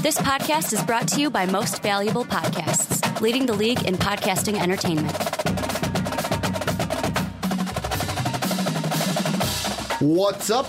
This podcast is brought to you by Most Valuable Podcasts, leading the league in podcasting entertainment. What's up,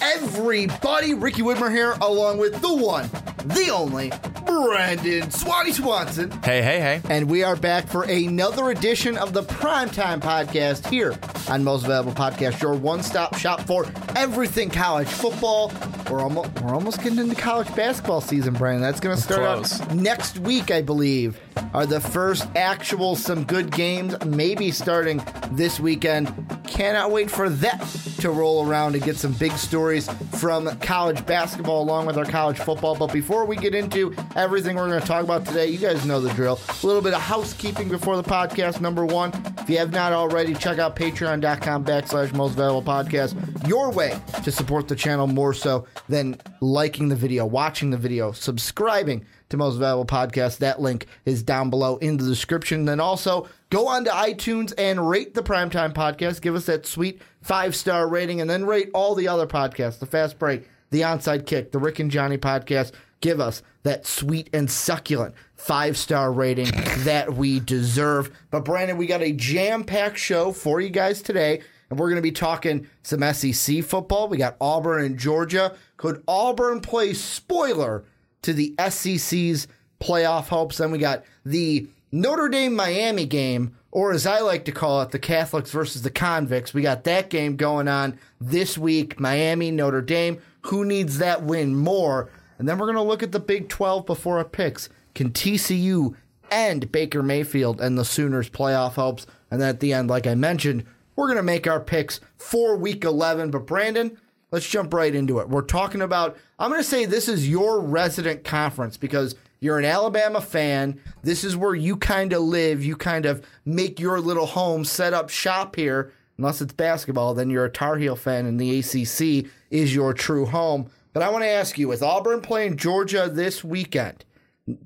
everybody? Ricky Widmer here, along with the one, the only, Brandon Swanson. Hey. And we are back for another edition of the Primetime Podcast here on Most Valuable Podcast, your one-stop shop for everything college football. We're almost getting into college basketball season, Brandon. That's going to start up next week, I believe, are the first actual some good games, maybe starting this weekend. Cannot wait for that to roll around and get some big stories from college basketball along with our college football. But before we get into everything we're going to talk about today, you guys know the drill. A little bit of housekeeping before the podcast. Number one, if you have not already, check out patreon.com/Most Valuable Podcast. Your way to support the channel more so than liking the video, watching the video, subscribing to Most Valuable Podcast. That link is down below in the description. Then also go on to iTunes and rate the Primetime Podcast. Give us that sweet 5-star rating, and then rate all the other podcasts, The Fast Break, The Onside Kick, The Rick and Johnny Podcast. Give us that sweet and succulent 5-star rating that we deserve. But Brandon, we got a jam-packed show for you guys today, and we're going to be talking some SEC football. We got Auburn and Georgia. Could Auburn play spoiler to the SEC's playoff hopes? Then we got the Notre Dame-Miami game, or as I like to call it, the Catholics versus the Convicts. We got that game going on this week, Miami, Notre Dame. Who needs that win more? And then we're going to look at the Big 12 before our picks. Can TCU end Baker Mayfield and the Sooners' playoff hopes? And then at the end, like I mentioned, we're going to make our picks for Week 11. But Brandon, let's jump right into it. We're talking about, I'm going to say this is your resident conference because you're an Alabama fan. This is where you kind of live. You kind of make your little home, set up shop here. Unless it's basketball, then you're a Tar Heel fan, and the ACC is your true home. But I want to ask you, with Auburn playing Georgia this weekend,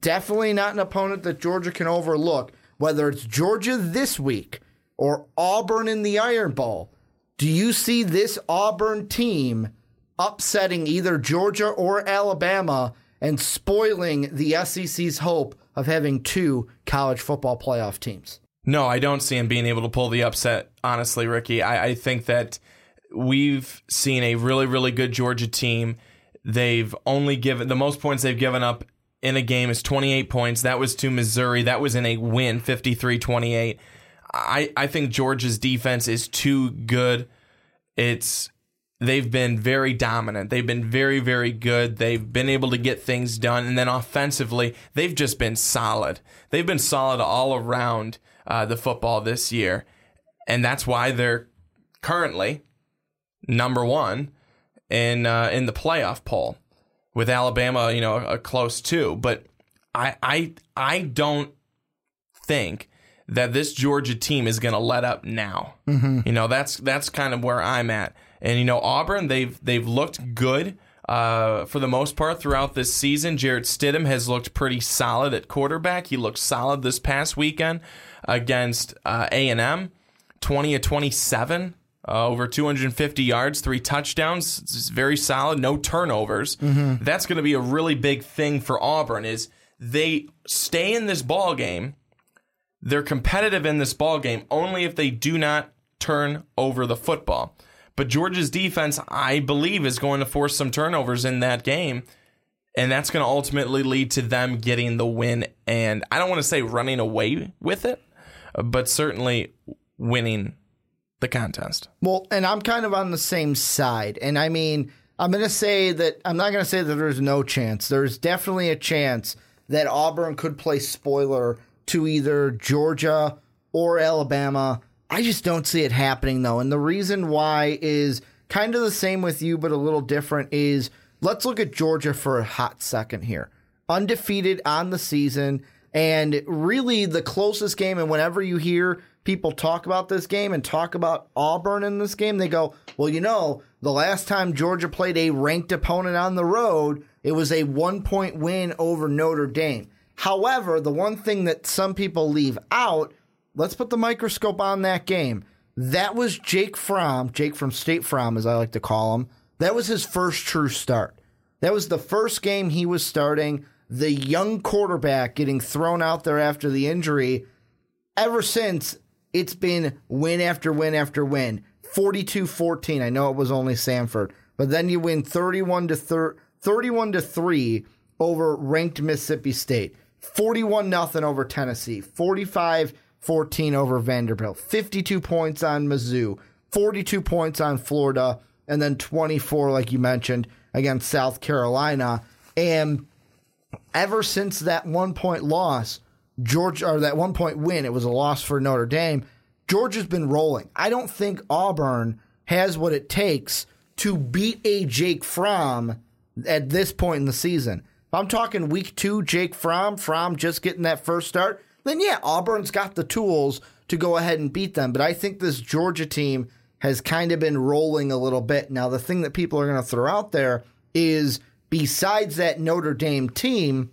definitely not an opponent that Georgia can overlook, whether it's Georgia this week or Auburn in the Iron Bowl, do you see this Auburn team upsetting either Georgia or Alabama and spoiling the SEC's hope of having two college football playoff teams? No, I don't see him being able to pull the upset, honestly, Ricky. I think that we've seen a really, really good Georgia team. They've only given the most points they've given up in a game is 28 points. That was to Missouri. That was in a win, 53-28. I think Georgia's defense is too good. They've been very dominant. They've been very, very good. They've been able to get things done. And then offensively, they've just been solid. They've been solid all around the football this year. And that's why they're currently number one in the playoff poll, with Alabama, you know, a close two. But I don't think that this Georgia team is going to let up now. Mm-hmm. You know, that's kind of where I'm at. And, you know, Auburn, they've looked good for the most part throughout this season. Jared Stidham has looked pretty solid at quarterback. He looked solid this past weekend against A&M, 20-27, over 250 yards, 3 touchdowns. It's very solid, no turnovers. Mm-hmm. That's going to be a really big thing for Auburn is they stay in this ball game. They're competitive in this ball game only if they do not turn over the football. But Georgia's defense, I believe, is going to force some turnovers in that game, and that's going to ultimately lead to them getting the win. And I don't want to say running away with it, but certainly winning the contest. Well, and I'm kind of on the same side. And I mean, I'm not going to say that there's no chance. There's definitely a chance that Auburn could play spoiler to either Georgia or Alabama. I just don't see it happening, though, and the reason why is kind of the same with you but a little different is let's look at Georgia for a hot second here. Undefeated on the season, and really the closest game, and whenever you hear people talk about this game and talk about Auburn in this game, they go, well, you know, the last time Georgia played a ranked opponent on the road, it was a one-point win over Notre Dame. However, the one thing that some people leave out, let's put the microscope on that game. That was Jake Fromm, Jake from State Fromm, as I like to call him. That was his first true start. That was the first game he was starting, the young quarterback getting thrown out there after the injury. Ever since, it's been win after win after win. 42-14. I know it was only Samford, but then you win 31-3 over ranked Mississippi State, 41-0 over Tennessee, 45-14 over Vanderbilt, 52 points on Mizzou, 42 points on Florida, and then 24, like you mentioned, against South Carolina. And ever since that 1 point loss, Georgia, or that 1 point win, it was a loss for Notre Dame, Georgia's been rolling. I don't think Auburn has what it takes to beat a Jake Fromm at this point in the season. If I'm talking week two, Jake Fromm just getting that first start, then yeah, Auburn's got the tools to go ahead and beat them. But I think this Georgia team has kind of been rolling a little bit. Now, the thing that people are going to throw out there is, besides that Notre Dame team,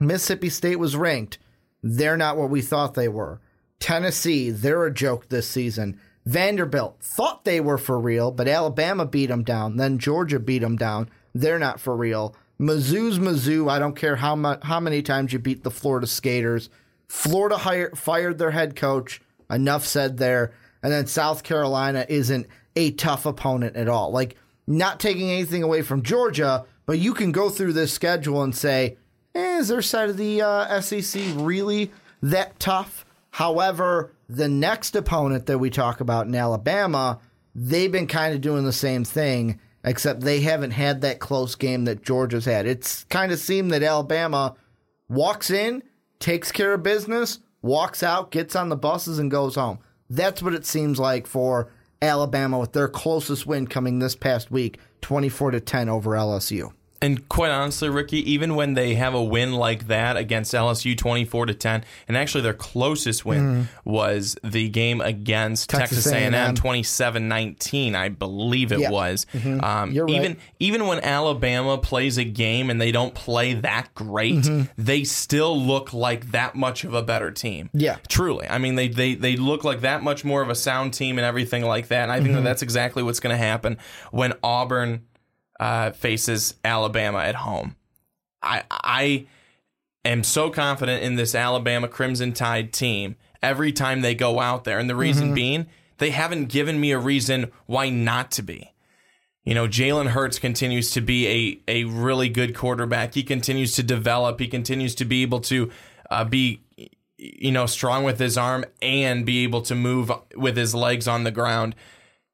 Mississippi State was ranked. They're not what we thought they were. Tennessee, they're a joke this season. Vanderbilt, thought they were for real, but Alabama beat them down. Then Georgia beat them down. They're not for real. Mizzou's Mizzou. I don't care how many times you beat the Florida Gators. Florida fired their head coach. Enough said there. And then South Carolina isn't a tough opponent at all. Like, not taking anything away from Georgia, but you can go through this schedule and say, is their side of the SEC really that tough? However, the next opponent that we talk about in Alabama, they've been kind of doing the same thing, except they haven't had that close game that Georgia's had. It's kind of seemed that Alabama walks in, takes care of business, walks out, gets on the buses, and goes home. That's what it seems like for Alabama, with their closest win coming this past week, 24-10 over LSU. And quite honestly, Ricky, even when they have a win like that against LSU, 24-10, and actually their closest win was the game against Texas A&M, 27-19, I believe it was. Mm-hmm. Even when Alabama plays a game and they don't play that great, they still look like that much of a better team. Yeah, truly. I mean, they look like that much more of a sound team and everything like that. And I think that's exactly what's going to happen when Auburn faces Alabama at home. I am so confident in this Alabama Crimson Tide team every time they go out there. And the reason being, they haven't given me a reason why not to be. You know, Jalen Hurts continues to be a really good quarterback. He continues to develop. He continues to be able to be, you know, strong with his arm and be able to move with his legs on the ground.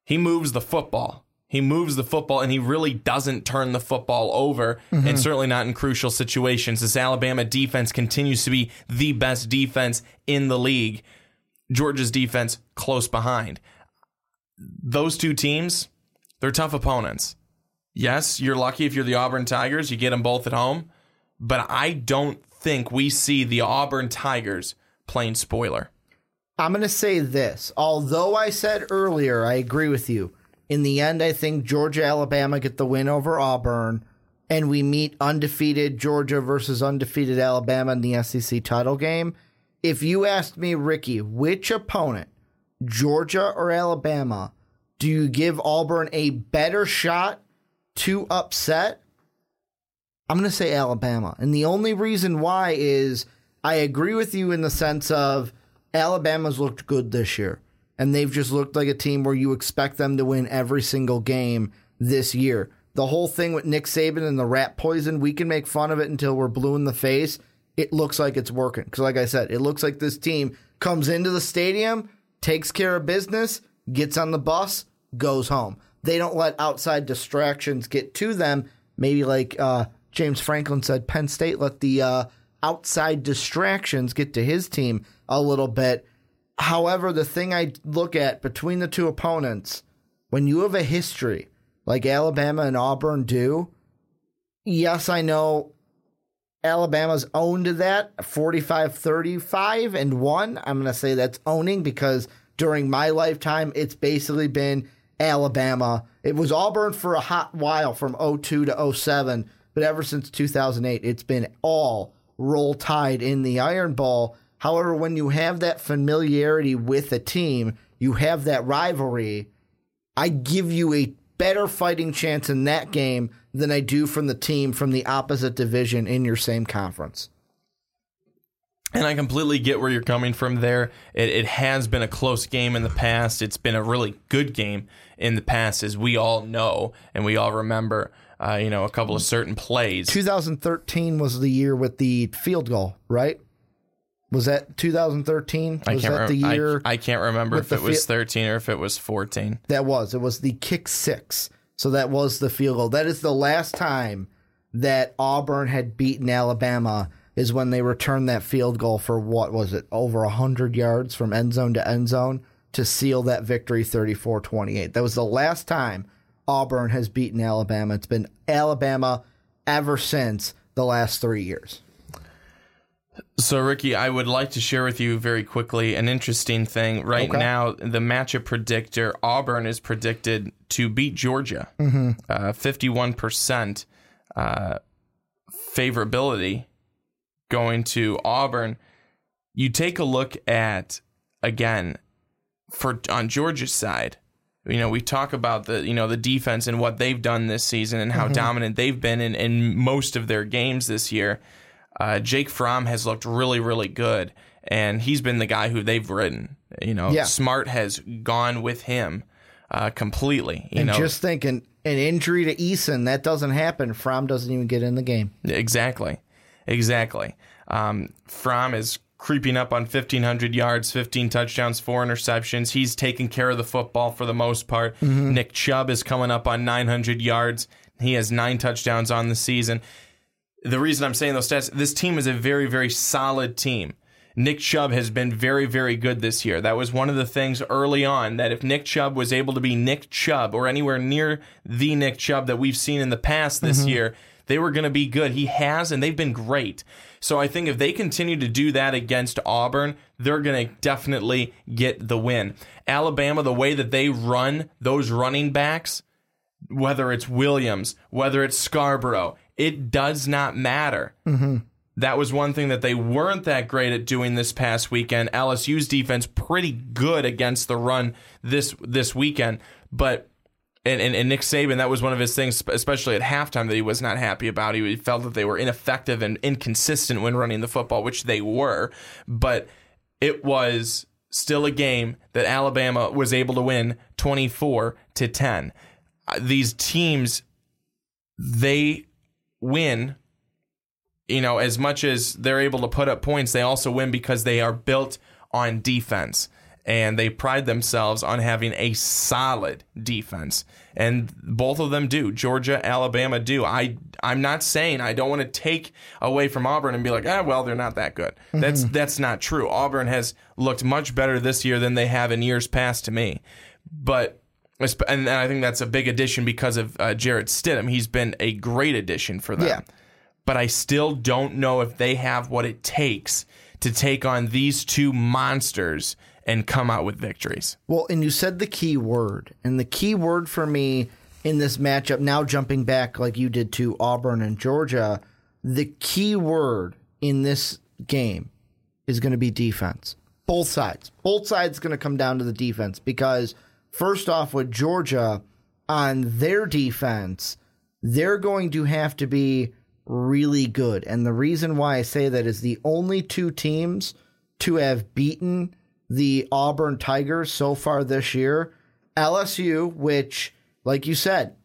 He moves the football. He moves the football, and he really doesn't turn the football over, and certainly not in crucial situations. This Alabama defense continues to be the best defense in the league. Georgia's defense close behind. Those two teams, they're tough opponents. Yes, you're lucky if you're the Auburn Tigers. You get them both at home. But I don't think we see the Auburn Tigers playing spoiler. I'm going to say this. Although I said earlier, I agree with you. In the end, I think Georgia-Alabama get the win over Auburn, and we meet undefeated Georgia versus undefeated Alabama in the SEC title game. If you asked me, Ricky, which opponent, Georgia or Alabama, do you give Auburn a better shot to upset? I'm going to say Alabama. And the only reason why is I agree with you in the sense of Alabama's looked good this year. And they've just looked like a team where you expect them to win every single game this year. The whole thing with Nick Saban and the rat poison, we can make fun of it until we're blue in the face. It looks like it's working. Because like I said, it looks like this team comes into the stadium, takes care of business, gets on the bus, goes home. They don't let outside distractions get to them. Maybe like James Franklin said, Penn State let the outside distractions get to his team a little bit. However, the thing I look at between the two opponents, when you have a history like Alabama and Auburn do, yes, I know Alabama's owned to that, 45-35-1. I'm going to say that's owning because during my lifetime, it's basically been Alabama. It was Auburn for a hot while from 02 to 07, but ever since 2008, it's been all Roll Tide in the Iron Bowl. However, when you have that familiarity with a team, you have that rivalry, I give you a better fighting chance in that game than I do from the team from the opposite division in your same conference. And I completely get where you're coming from there. It has been a close game in the past. It's been a really good game in the past, as we all know and we all remember, a couple of certain plays. 2013 was the year with the field goal, right? Was that 2013? I can't remember. The year I can't remember if it was 13 or if it was 14. It was the kick six. So that was the field goal. That is the last time that Auburn had beaten Alabama, is when they returned that field goal for, what was it, over 100 yards from end zone to end zone to seal that victory 34-28. That was the last time Auburn has beaten Alabama. It's been Alabama ever since the last 3 years. So, Ricky, I would like to share with you very quickly an interesting thing. Now, the matchup predictor, Auburn is predicted to beat Georgia. 51% favorability going to Auburn. You take a look at, again, on Georgia's side, we talk about the defense and what they've done this season and how dominant they've been in most of their games this year. Jake Fromm has looked really, really good, and he's been the guy who they've ridden. Smart has gone with him completely. Just thinking an injury to Eason, that doesn't happen. Fromm doesn't even get in the game. Exactly. Fromm is creeping up on 1,500 yards, 15 touchdowns, 4 interceptions. He's taking care of the football for the most part. Nick Chubb is coming up on 900 yards. He has 9 touchdowns on the season. The reason I'm saying those stats, this team is a very, very solid team. Nick Chubb has been very, very good this year. That was one of the things early on, that if Nick Chubb was able to be Nick Chubb or anywhere near the Nick Chubb that we've seen in the past this year, they were going to be good. He has, and they've been great. So I think if they continue to do that against Auburn, they're going to definitely get the win. Alabama, the way that they run those running backs, whether it's Williams, whether it's Scarborough, it does not matter. That was one thing that they weren't that great at doing this past weekend. LSU's defense pretty good against the run this weekend, but and Nick Saban, that was one of his things, especially at halftime, that he was not happy about. He felt that they were ineffective and inconsistent when running the football, which they were, but it was still a game that Alabama was able to win 24-10. These teams, they win, as much as they're able to put up points, they also win because they are built on defense, and they pride themselves on having a solid defense, and both of them do. Georgia, Alabama do. I'm not saying I don't want to take away from Auburn and be like, they're not that good. That's not true. Auburn has looked much better this year than they have in years past to me, but. And I think that's a big addition because of Jared Stidham. He's been a great addition for them. Yeah. But I still don't know if they have what it takes to take on these two monsters and come out with victories. Well, and you said the key word. And the key word for me in this matchup, now jumping back like you did to Auburn and Georgia, the key word in this game is going to be defense. Both sides. Both sides going to come down to the defense because – first off, with Georgia, on their defense, they're going to have to be really good. And the reason why I say that is the only two teams to have beaten the Auburn Tigers so far this year, LSU, which, like you said,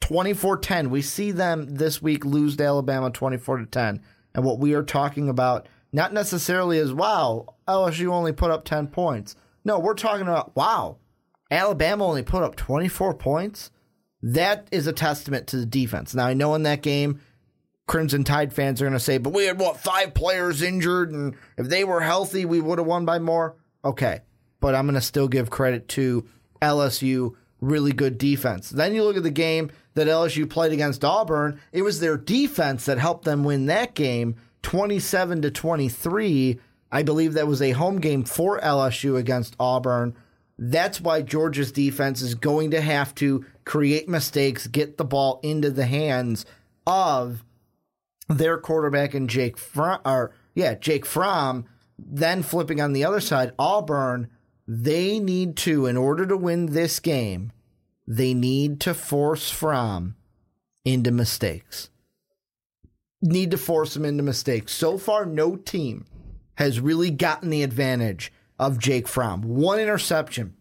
24-10. We see them this week lose to Alabama 24-10. And what we are talking about, not necessarily is, wow, LSU only put up 10 points. No, we're talking about, wow, Alabama only put up 24 points. That is a testament to the defense. Now, I know in that game, Crimson Tide fans are going to say, but we had, 5 players injured, and if they were healthy, we would have won by more. Okay, but I'm going to still give credit to LSU, really good defense. Then you look at the game that LSU played against Auburn. It was their defense that helped them win that game, 27-23. I believe that was a home game for LSU against Auburn. That's why Georgia's defense is going to have to create mistakes, get the ball into the hands of their quarterback and Jake Fromm. Then flipping on the other side, Auburn, they need to, in order to win this game, They need to force Fromm into mistakes. Need to force him into mistakes. So far, no team has really gotten the advantage of Jake Fromm. One interception.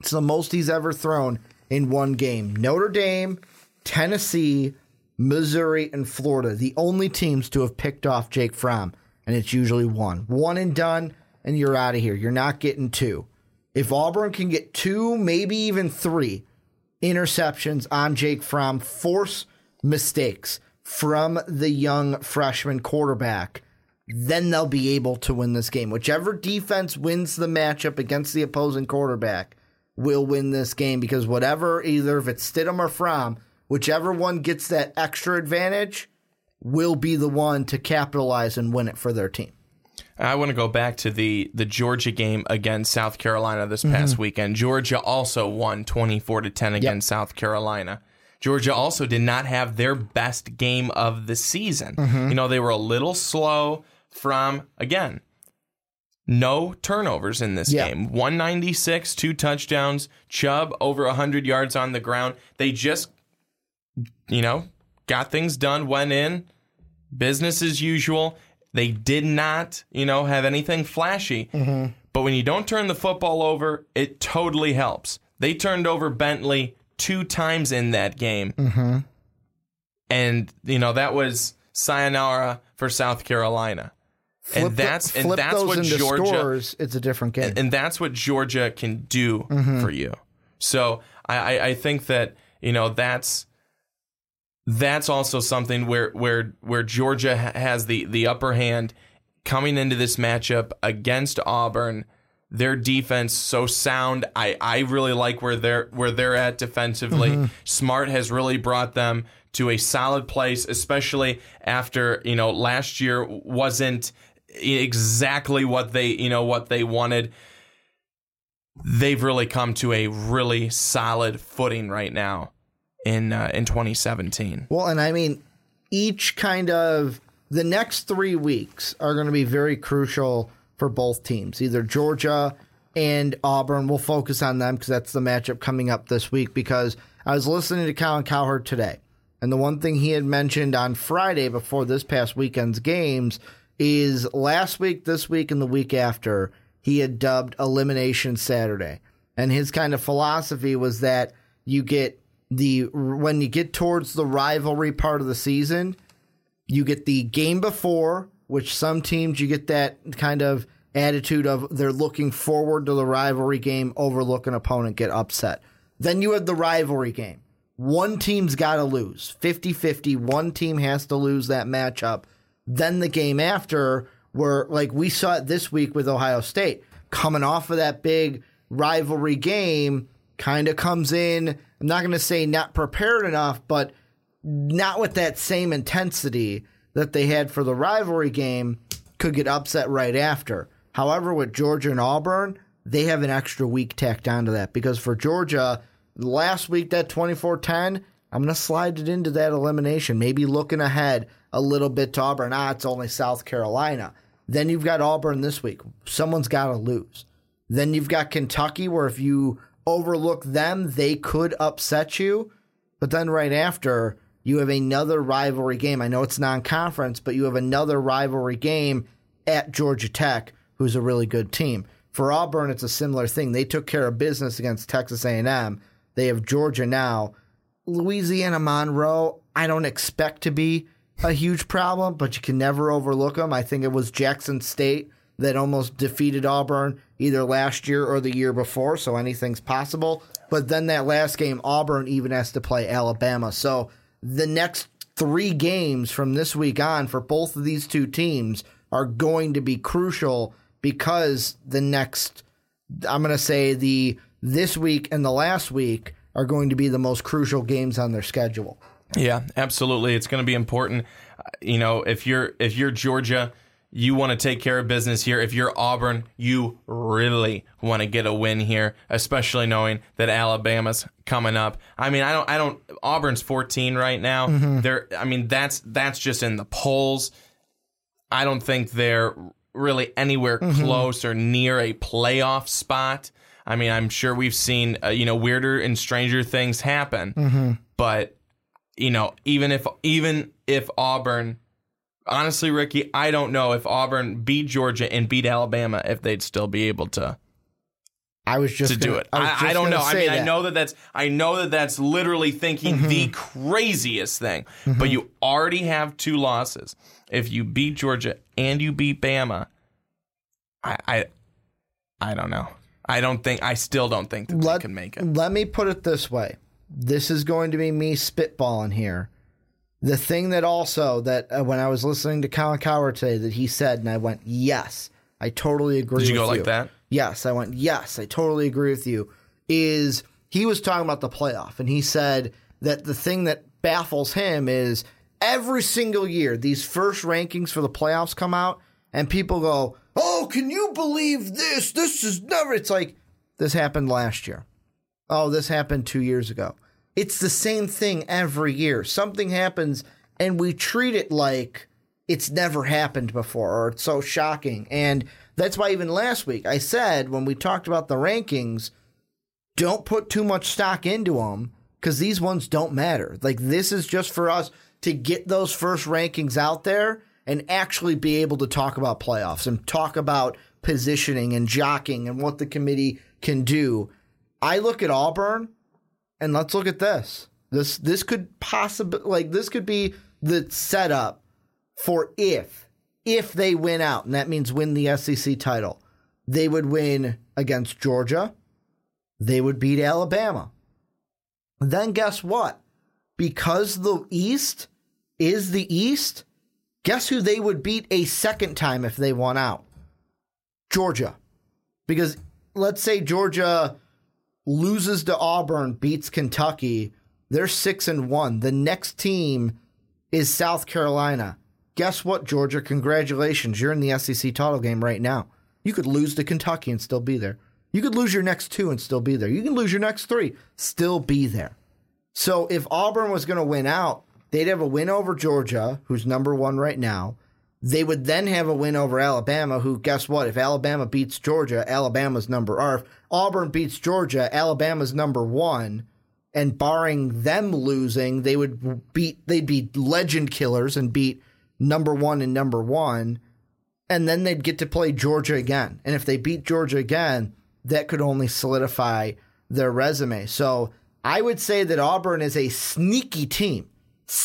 It's the most he's ever thrown in one game. Notre Dame, Tennessee, Missouri, and Florida, the only teams to have picked off Jake Fromm, and it's usually one. One and done, and you're out of here. You're not getting two. If Auburn can get two, maybe even three interceptions on Jake Fromm, force mistakes from the young freshman quarterback, then they'll be able to win this game. Whichever defense wins the matchup against the opposing quarterback will win this game, because whatever, either if it's Stidham or Fromm, whichever one gets that extra advantage will be the one to capitalize and win it for their team. I want to go back to the Georgia game against South Carolina this past weekend. Georgia also won 24-10 against South Carolina. Georgia also did not have their best game of the season. You know, they were a little slow from, again, no turnovers in this game. 196, two touchdowns, Chubb over 100 yards on the ground. They just, you know, got things done, went in, business as usual. They did not, you know, have anything flashy. But when you don't turn the football over, it totally helps. They turned over Bentley two times in that game. And, you know, that was sayonara for South Carolina. And that's what Georgia scores. It's a different game. And that's what Georgia can do for you. So I think that, you know, that's also something where Georgia has the upper hand coming into this matchup against Auburn. Their defense so sound. I really like where they're at defensively. Smart has really brought them to a solid place, especially after, you know, last year wasn't exactly what they wanted. They've really come to a really solid footing right now in 2017. Well, and I mean, each kind of the next 3 weeks are going to be very crucial for both teams. Either Georgia and Auburn, we'll focus on them because that's the matchup coming up this week, because I was listening to Colin Cowherd today, and the one thing he had mentioned on Friday before this past weekend's games is last week, this week, and the week after, he had dubbed Elimination Saturday. And his kind of philosophy was that you get when you get towards the rivalry part of the season, you get the game before, which some teams you get that kind of attitude of they're looking forward to the rivalry game, overlook an opponent, get upset. Then you have the rivalry game. One team's got to lose. 50-50, one team has to lose that matchup. Then the game after, where like we saw it this week with Ohio State, coming off of that big rivalry game, kind of comes in, I'm not going to say not prepared enough, but not with that same intensity that they had for the rivalry game, could get upset right after. However, with Georgia and Auburn, they have an extra week tacked onto that, because for Georgia, last week, that 24-10, I'm going to slide it into that elimination, maybe looking ahead a little bit to Auburn. It's only South Carolina. Then you've got Auburn this week. Someone's got to lose. Then you've got Kentucky, where if you overlook them, they could upset you. But then right after, you have another rivalry game. I know it's non-conference, but you have another rivalry game at Georgia Tech, who's a really good team. For Auburn, it's a similar thing. They took care of business against Texas A&M. They have Georgia now. Louisiana Monroe, I don't expect to be a huge problem, but you can never overlook them. I think it was Jackson State that almost defeated Auburn either last year or the year before, so anything's possible. But then that last game, Auburn even has to play Alabama. So the next three games from this week on for both of these two teams are going to be crucial, because the next, I'm going to say this week and the last week are going to be the most crucial games on their schedule. Yeah, absolutely. It's going to be important. You know, if you're Georgia, you want to take care of business here. If you're Auburn, you really want to get a win here, especially knowing that Alabama's coming up. I mean, I don't. Auburn's 14 right now. They're. I mean, that's just in the polls. I don't think they're really anywhere close or near a playoff spot. I mean, I'm sure we've seen, weirder and stranger things happen. Mm-hmm. But, even if Auburn, honestly, Ricky, I don't know if Auburn beat Georgia and beat Alabama, if they'd still be able to. I was just to gonna, do it. I don't know. I mean, that. I know that's literally thinking mm-hmm. the craziest thing. Mm-hmm. But you already have two losses. If you beat Georgia and you beat Bama, I don't know. I still don't think that they can make it. Let me put it this way. This is going to be me spitballing here. The thing that also when I was listening to Colin Cowherd today that he said, and I went, yes, I totally agree with you. Did you go like that? Yes, I went, yes, I totally agree with you, is he was talking about the playoff, and he said that the thing that baffles him is every single year these first rankings for the playoffs come out, and people go, oh, can you believe this? This is never – it's like this happened last year. Oh, this happened 2 years ago. It's the same thing every year. Something happens, and we treat it like it's never happened before or it's so shocking, and – that's why even last week I said when we talked about the rankings, don't put too much stock into them because these ones don't matter. Like, this is just for us to get those first rankings out there and actually be able to talk about playoffs and talk about positioning and jockeying and what the committee can do. I look at Auburn, and let's look at this. This could possibly, like, this could be the setup for if they win out, and that means win the SEC title. They would win against Georgia. They would beat Alabama. Then guess what? Because the East is the East, guess who they would beat a second time if they won out? Georgia. Because let's say Georgia loses to Auburn, beats Kentucky. They're 6-1. The next team is South Carolina. Guess what, Georgia? Congratulations. You're in the SEC title game right now. You could lose to Kentucky and still be there. You could lose your next two and still be there. You can lose your next three, still be there. So if Auburn was going to win out, they'd have a win over Georgia, who's number 1 right now. They would then have a win over Alabama, who, guess what? If Alabama beats Georgia, Alabama's or if Auburn beats Georgia, Alabama's number 1. And barring them losing, they'd be legend killers and beat number 1 and number 1, and then they'd get to play Georgia again. And if they beat Georgia again, that could only solidify their resume. So I would say that Auburn is a sneaky team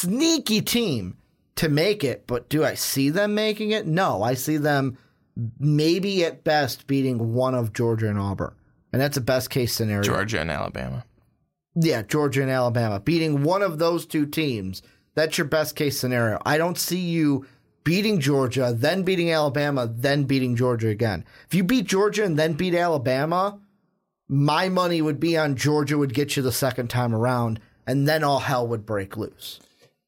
to make it. But do I see them making it? No, I see them maybe at best beating one of Georgia and Auburn. And that's a best case scenario. Georgia and Alabama. Yeah, Georgia and Alabama. Beating one of those two teams. That's your best case scenario. I don't see you beating Georgia, then beating Alabama, then beating Georgia again. If you beat Georgia and then beat Alabama, my money would be on Georgia would get you the second time around, and then all hell would break loose.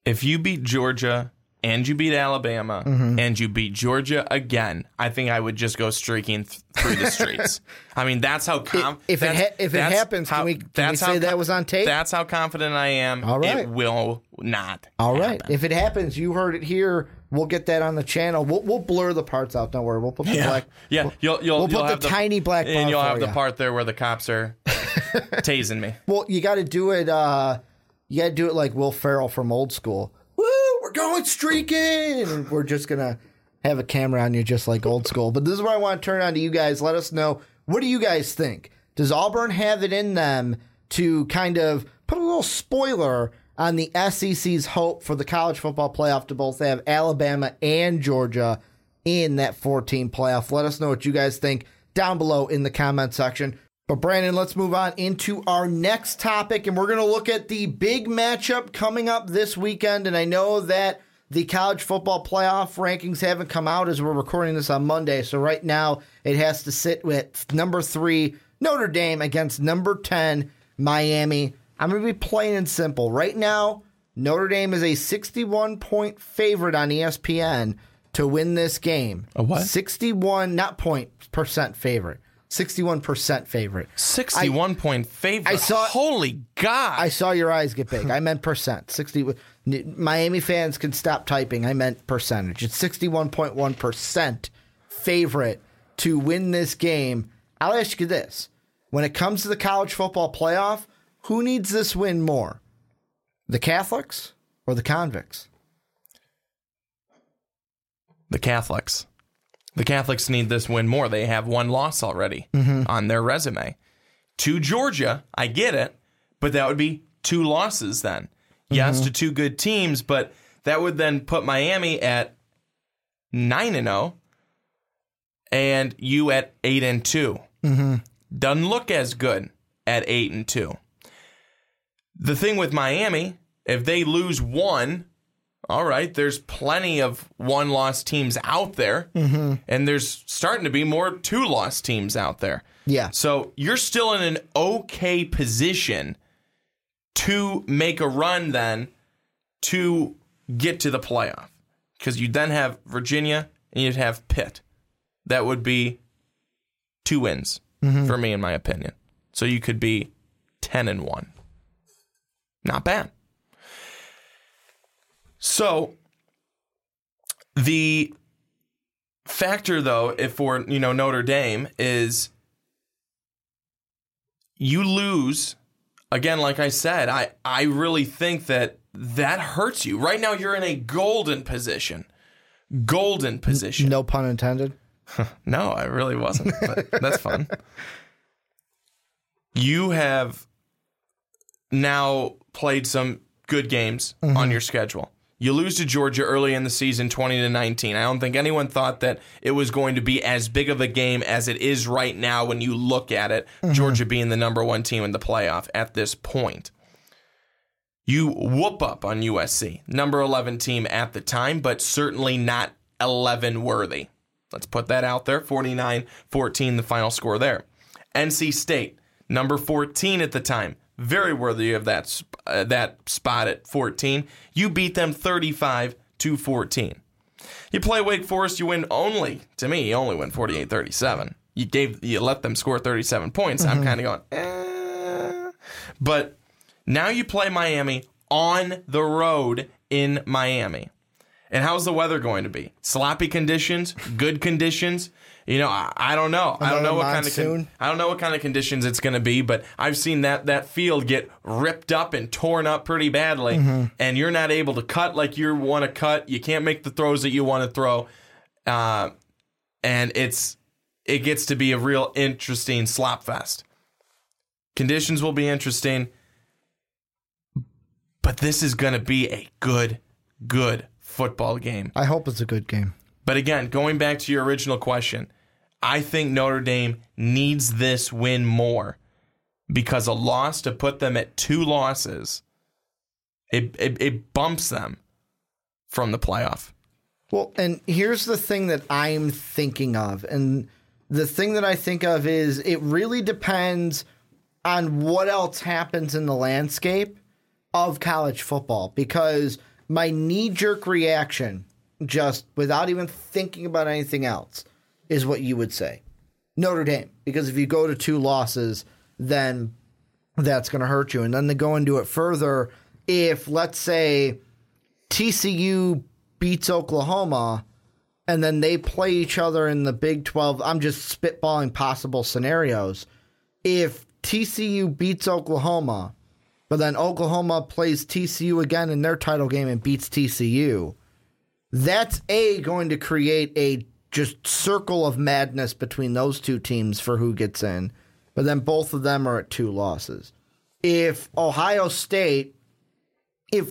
If you beat Georgia and you beat Alabama mm-hmm. and you beat Georgia again, I think I would just go streaking through the streets. I mean, that's how if it happens, can we say that was on tape? That's how confident I am. All right. It will not. All right. Happen. If it happens, you heard it here. We'll get that on the channel. We'll blur the parts out. Don't worry. We'll put the black. Yeah. We'll put the tiny black. And you'll have the part there where the cops are tasing me. Well, you got to do it. You got to do it like Will Ferrell from Old School. We're going streaking, and we're just going to have a camera on you just like Old School. But this is where I want to turn on to you guys. Let us know, what do you guys think? Does Auburn have it in them to kind of put a little spoiler on the SEC's hope for the college football playoff to both have Alabama and Georgia in that 4-team playoff? Let us know what you guys think down below in the comment section. But Brandon, let's move on into our next topic, and we're going to look at the big matchup coming up this weekend. And I know that the college football playoff rankings haven't come out as we're recording this on Monday. So right now it has to sit with number 3 Notre Dame against number 10 Miami. I'm going to be plain and simple. Right now, Notre Dame is a 61-point favorite on ESPN to win this game. A what? 61, not point, percent favorite. 61% favorite. 61-point favorite. Holy God. I saw your eyes get big. I meant percent. 60. Miami fans can stop typing. I meant percentage. It's 61.1% favorite to win this game. I'll ask you this. When it comes to the college football playoff, who needs this win more? The Catholics or the convicts? The Catholics. The Catholics need this win more. They have one loss already on their resume. To Georgia, I get it, but that would be two losses then. Yes, to two good teams, but that would then put Miami at 9-0 and you at 8-2. Doesn't look as good at 8-2. The thing with Miami, if they lose one, all right, there's plenty of one-loss teams out there, and there's starting to be more two-loss teams out there. Yeah. So you're still in an okay position to make a run then to get to the playoff, because you'd then have Virginia and you'd have Pitt. That would be two wins for me, in my opinion. So you could be 10-1. Not bad. So the factor, though, if for Notre Dame is you lose again. Like I said, I really think that hurts you right now. You're in a golden position. No pun intended. No, I really wasn't. But that's fun. You have now played some good games on your schedule. You lose to Georgia early in the season, 20-19. I don't think anyone thought that it was going to be as big of a game as it is right now when you look at it, Georgia being the number one team in the playoff at this point. You whoop up on USC, number 11 team at the time, but certainly not 11-worthy. Let's put that out there, 49-14, the final score there. NC State, number 14 at the time. Very worthy of that spot at 14. You beat them 35-14. You play Wake Forest. You win only 48-37. You let them score 37 points. I'm kind of going, But now you play Miami on the road in Miami. And how's the weather going to be? Sloppy conditions, good conditions. I don't know. I don't know what kind of conditions it's going to be, but I've seen that field get ripped up and torn up pretty badly, and you're not able to cut like you want to cut. You can't make the throws that you want to throw, and it gets to be a real interesting slop fest. Conditions will be interesting, but this is going to be a good football game. I hope it's a good game. But again, going back to your original question, I think Notre Dame needs this win more, because a loss to put them at two losses, it bumps them from the playoff. Well, and here's the thing that I'm thinking of. And the thing that I think of is it really depends on what else happens in the landscape of college football, because my knee-jerk reaction, just without even thinking about anything else, is what you would say. Notre Dame, because if you go to two losses, then that's going to hurt you. And then to go into it further, if, let's say, TCU beats Oklahoma and then they play each other in the Big 12, I'm just spitballing possible scenarios. If TCU beats Oklahoma, but then Oklahoma plays TCU again in their title game and beats TCU, that's going to create a just circle of madness between those two teams for who gets in. But then both of them are at two losses. If Ohio State,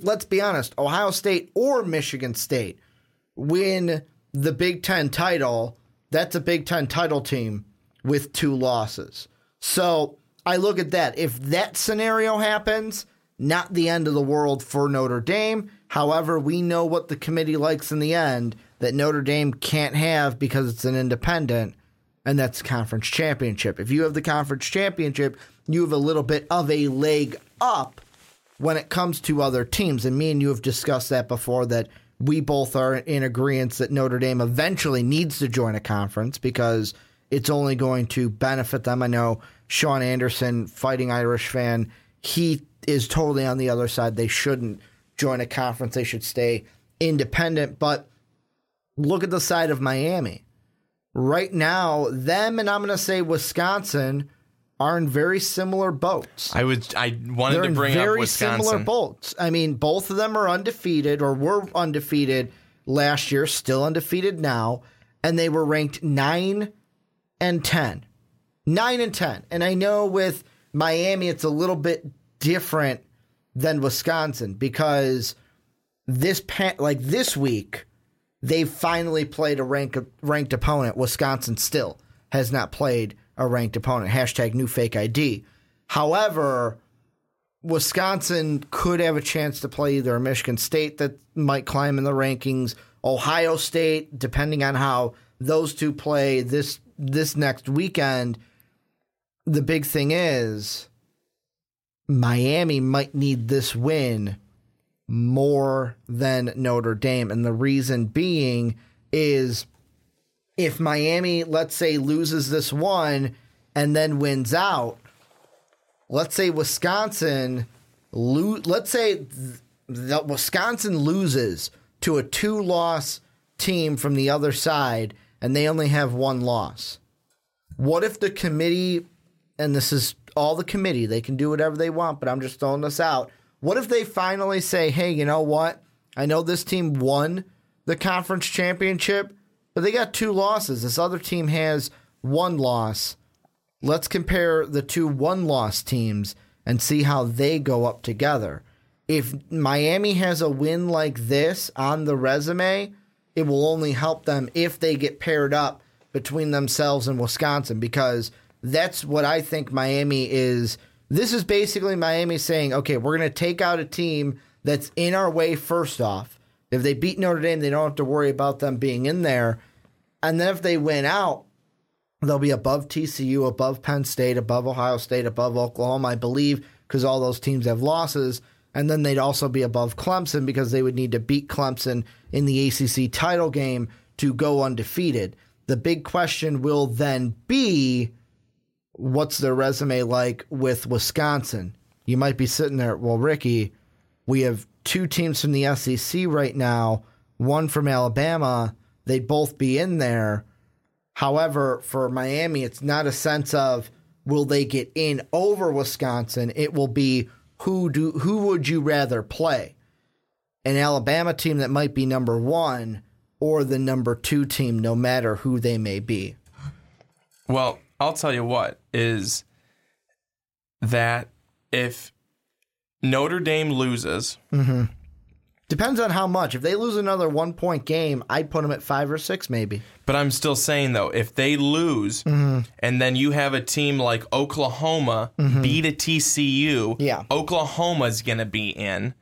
let's be honest, Ohio State or Michigan State win the Big Ten title, that's a Big Ten title team with two losses. So I look at that. If that scenario happens, not the end of the world for Notre Dame. However, we know what the committee likes in the end that Notre Dame can't have because it's an independent, and that's conference championship. If you have the conference championship, you have a little bit of a leg up when it comes to other teams. And me and you have discussed that before, that we both are in agreement that Notre Dame eventually needs to join a conference because it's only going to benefit them. I know Sean Anderson, Fighting Irish fan, he is totally on the other side. They shouldn't join a conference. They should stay independent. But look at the side of Miami. Right now, them and I'm going to say Wisconsin are in very similar boats. I wanted to bring up Wisconsin. They're in very similar boats. I mean, both of them are undefeated or were undefeated last year, still undefeated now, and they were ranked 9 and 10. 9 and 10. And I know with Miami it's a little bit different than Wisconsin because this week they finally played a ranked opponent. Wisconsin still has not played a ranked opponent. Hashtag new fake ID. However, Wisconsin could have a chance to play either Michigan State that might climb in the rankings, Ohio State, depending on how those two play this next weekend. The big thing is Miami might need this win more than Notre Dame. And the reason being is if Miami, let's say, loses this one and then wins out, let's say Wisconsin Wisconsin loses to a 2-loss team from the other side and they only have 1 loss. What if the committee, and this is all the committee, they can do whatever they want, but I'm just throwing this out. What if they finally say, hey, you know what? I know this team won the conference championship, but they got 2 losses. This other team has 1 loss. Let's compare the 2 1-loss teams and see how they go up together. If Miami has a win like this on the resume, it will only help them if they get paired up between themselves and Wisconsin, because that's what I think Miami is. This is basically Miami saying, okay, we're going to take out a team that's in our way first off. If they beat Notre Dame, they don't have to worry about them being in there. And then if they win out, they'll be above TCU, above Penn State, above Ohio State, above Oklahoma, I believe, because all those teams have losses. And then they'd also be above Clemson because they would need to beat Clemson in the ACC title game to go undefeated. The big question will then be, what's their resume like with Wisconsin? You might be sitting there, well, Ricky, we have 2 teams from the SEC right now, 1 from Alabama. They'd both be in there. However, for Miami, it's not a sense of will they get in over Wisconsin. It will be who would you rather play? An Alabama team that might be number 1 or the number 2 team, no matter who they may be. Well, I'll tell you what, is that if Notre Dame loses... Mm-hmm. Depends on how much. If they lose another 1-point game, I'd put them at 5 or 6 maybe. But I'm still saying, though, if they lose, mm-hmm. and then you have a team like Oklahoma mm-hmm. beat a TCU, yeah. Oklahoma's going to be in.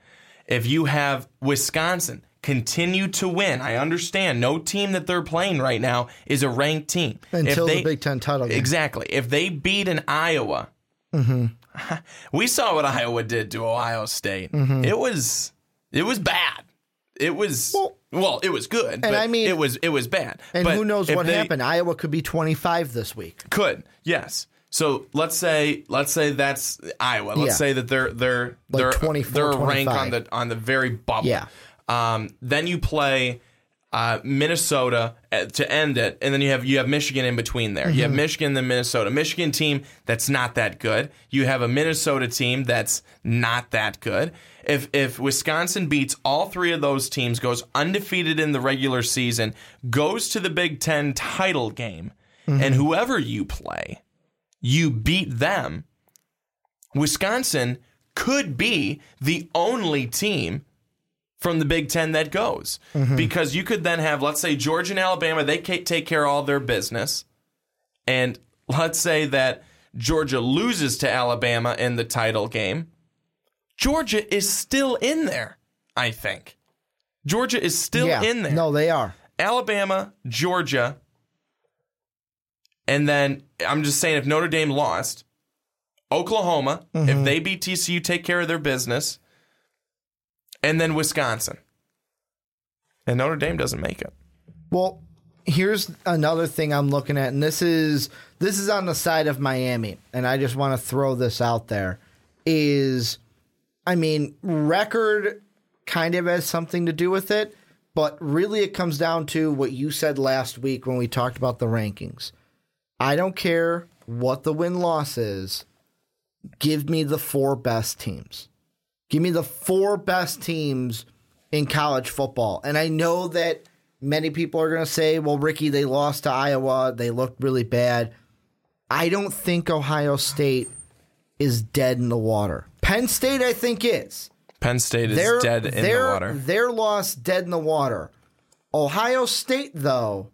If you have Wisconsin continue to win. I understand no team that they're playing right now is a ranked team. Until the Big Ten title game. Exactly. If they beat an Iowa, mm-hmm. we saw what Iowa did to Ohio State. Mm-hmm. It was bad. It was, well, it was good, and but I mean, it was bad. And but who knows what happened. Iowa could be 25 this week. Could, yes. So let's say that's Iowa. Let's say that they're 24, they're ranked on the very bubble. Yeah. Then you play Minnesota to end it, and then you have Michigan in between there. Mm-hmm. You have Michigan, then Minnesota. Michigan team that's not that good. You have a Minnesota team that's not that good. If Wisconsin beats all 3 of those teams, goes undefeated in the regular season, goes to the Big Ten title game, mm-hmm. and whoever you play, you beat them, Wisconsin could be the only team from the Big Ten that goes. Mm-hmm. Because you could then have, let's say, Georgia and Alabama, they take care of all their business. And let's say that Georgia loses to Alabama in the title game. Georgia is still in there, I think. Georgia is still in there. No, they are. Alabama, Georgia, and then I'm just saying if Notre Dame lost, Oklahoma, mm-hmm. if they beat TCU, take care of their business, and then Wisconsin. And Notre Dame doesn't make it. Well, here's another thing I'm looking at, and this is on the side of Miami, and I just want to throw this out there, is, I mean, record kind of has something to do with it, but really it comes down to what you said last week when we talked about the rankings. I don't care what the win-loss is, give me the four best teams. Give me the four best teams in college football. And I know that many people are going to say, well, Ricky, they lost to Iowa. They looked really bad. I don't think Ohio State is dead in the water. Penn State, I think, is. Penn State is dead in the water. Their loss, dead in the water. Ohio State, though,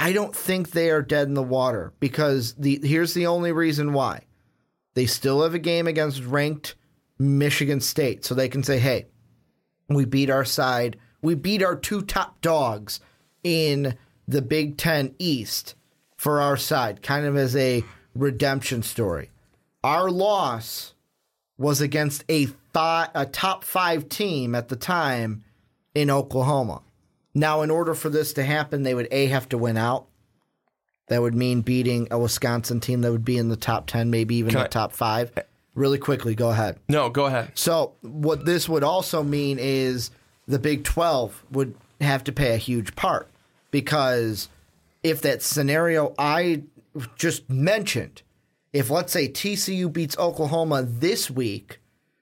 I don't think they are dead in the water, because here's the only reason why. They still have a game against ranked Michigan State, so they can say, hey, we beat our side. We beat our two top dogs in the Big Ten East for our side, kind of as a redemption story. Our loss was against a top five team at the time in Oklahoma. Now, in order for this to happen, they would, A, have to win out. That would mean beating a Wisconsin team that would be in the top 10, maybe even the top five. Really quickly, go ahead. No, go ahead. So what this would also mean is the Big 12 would have to play a huge part, because if that scenario I just mentioned, if, let's say, TCU beats Oklahoma this week,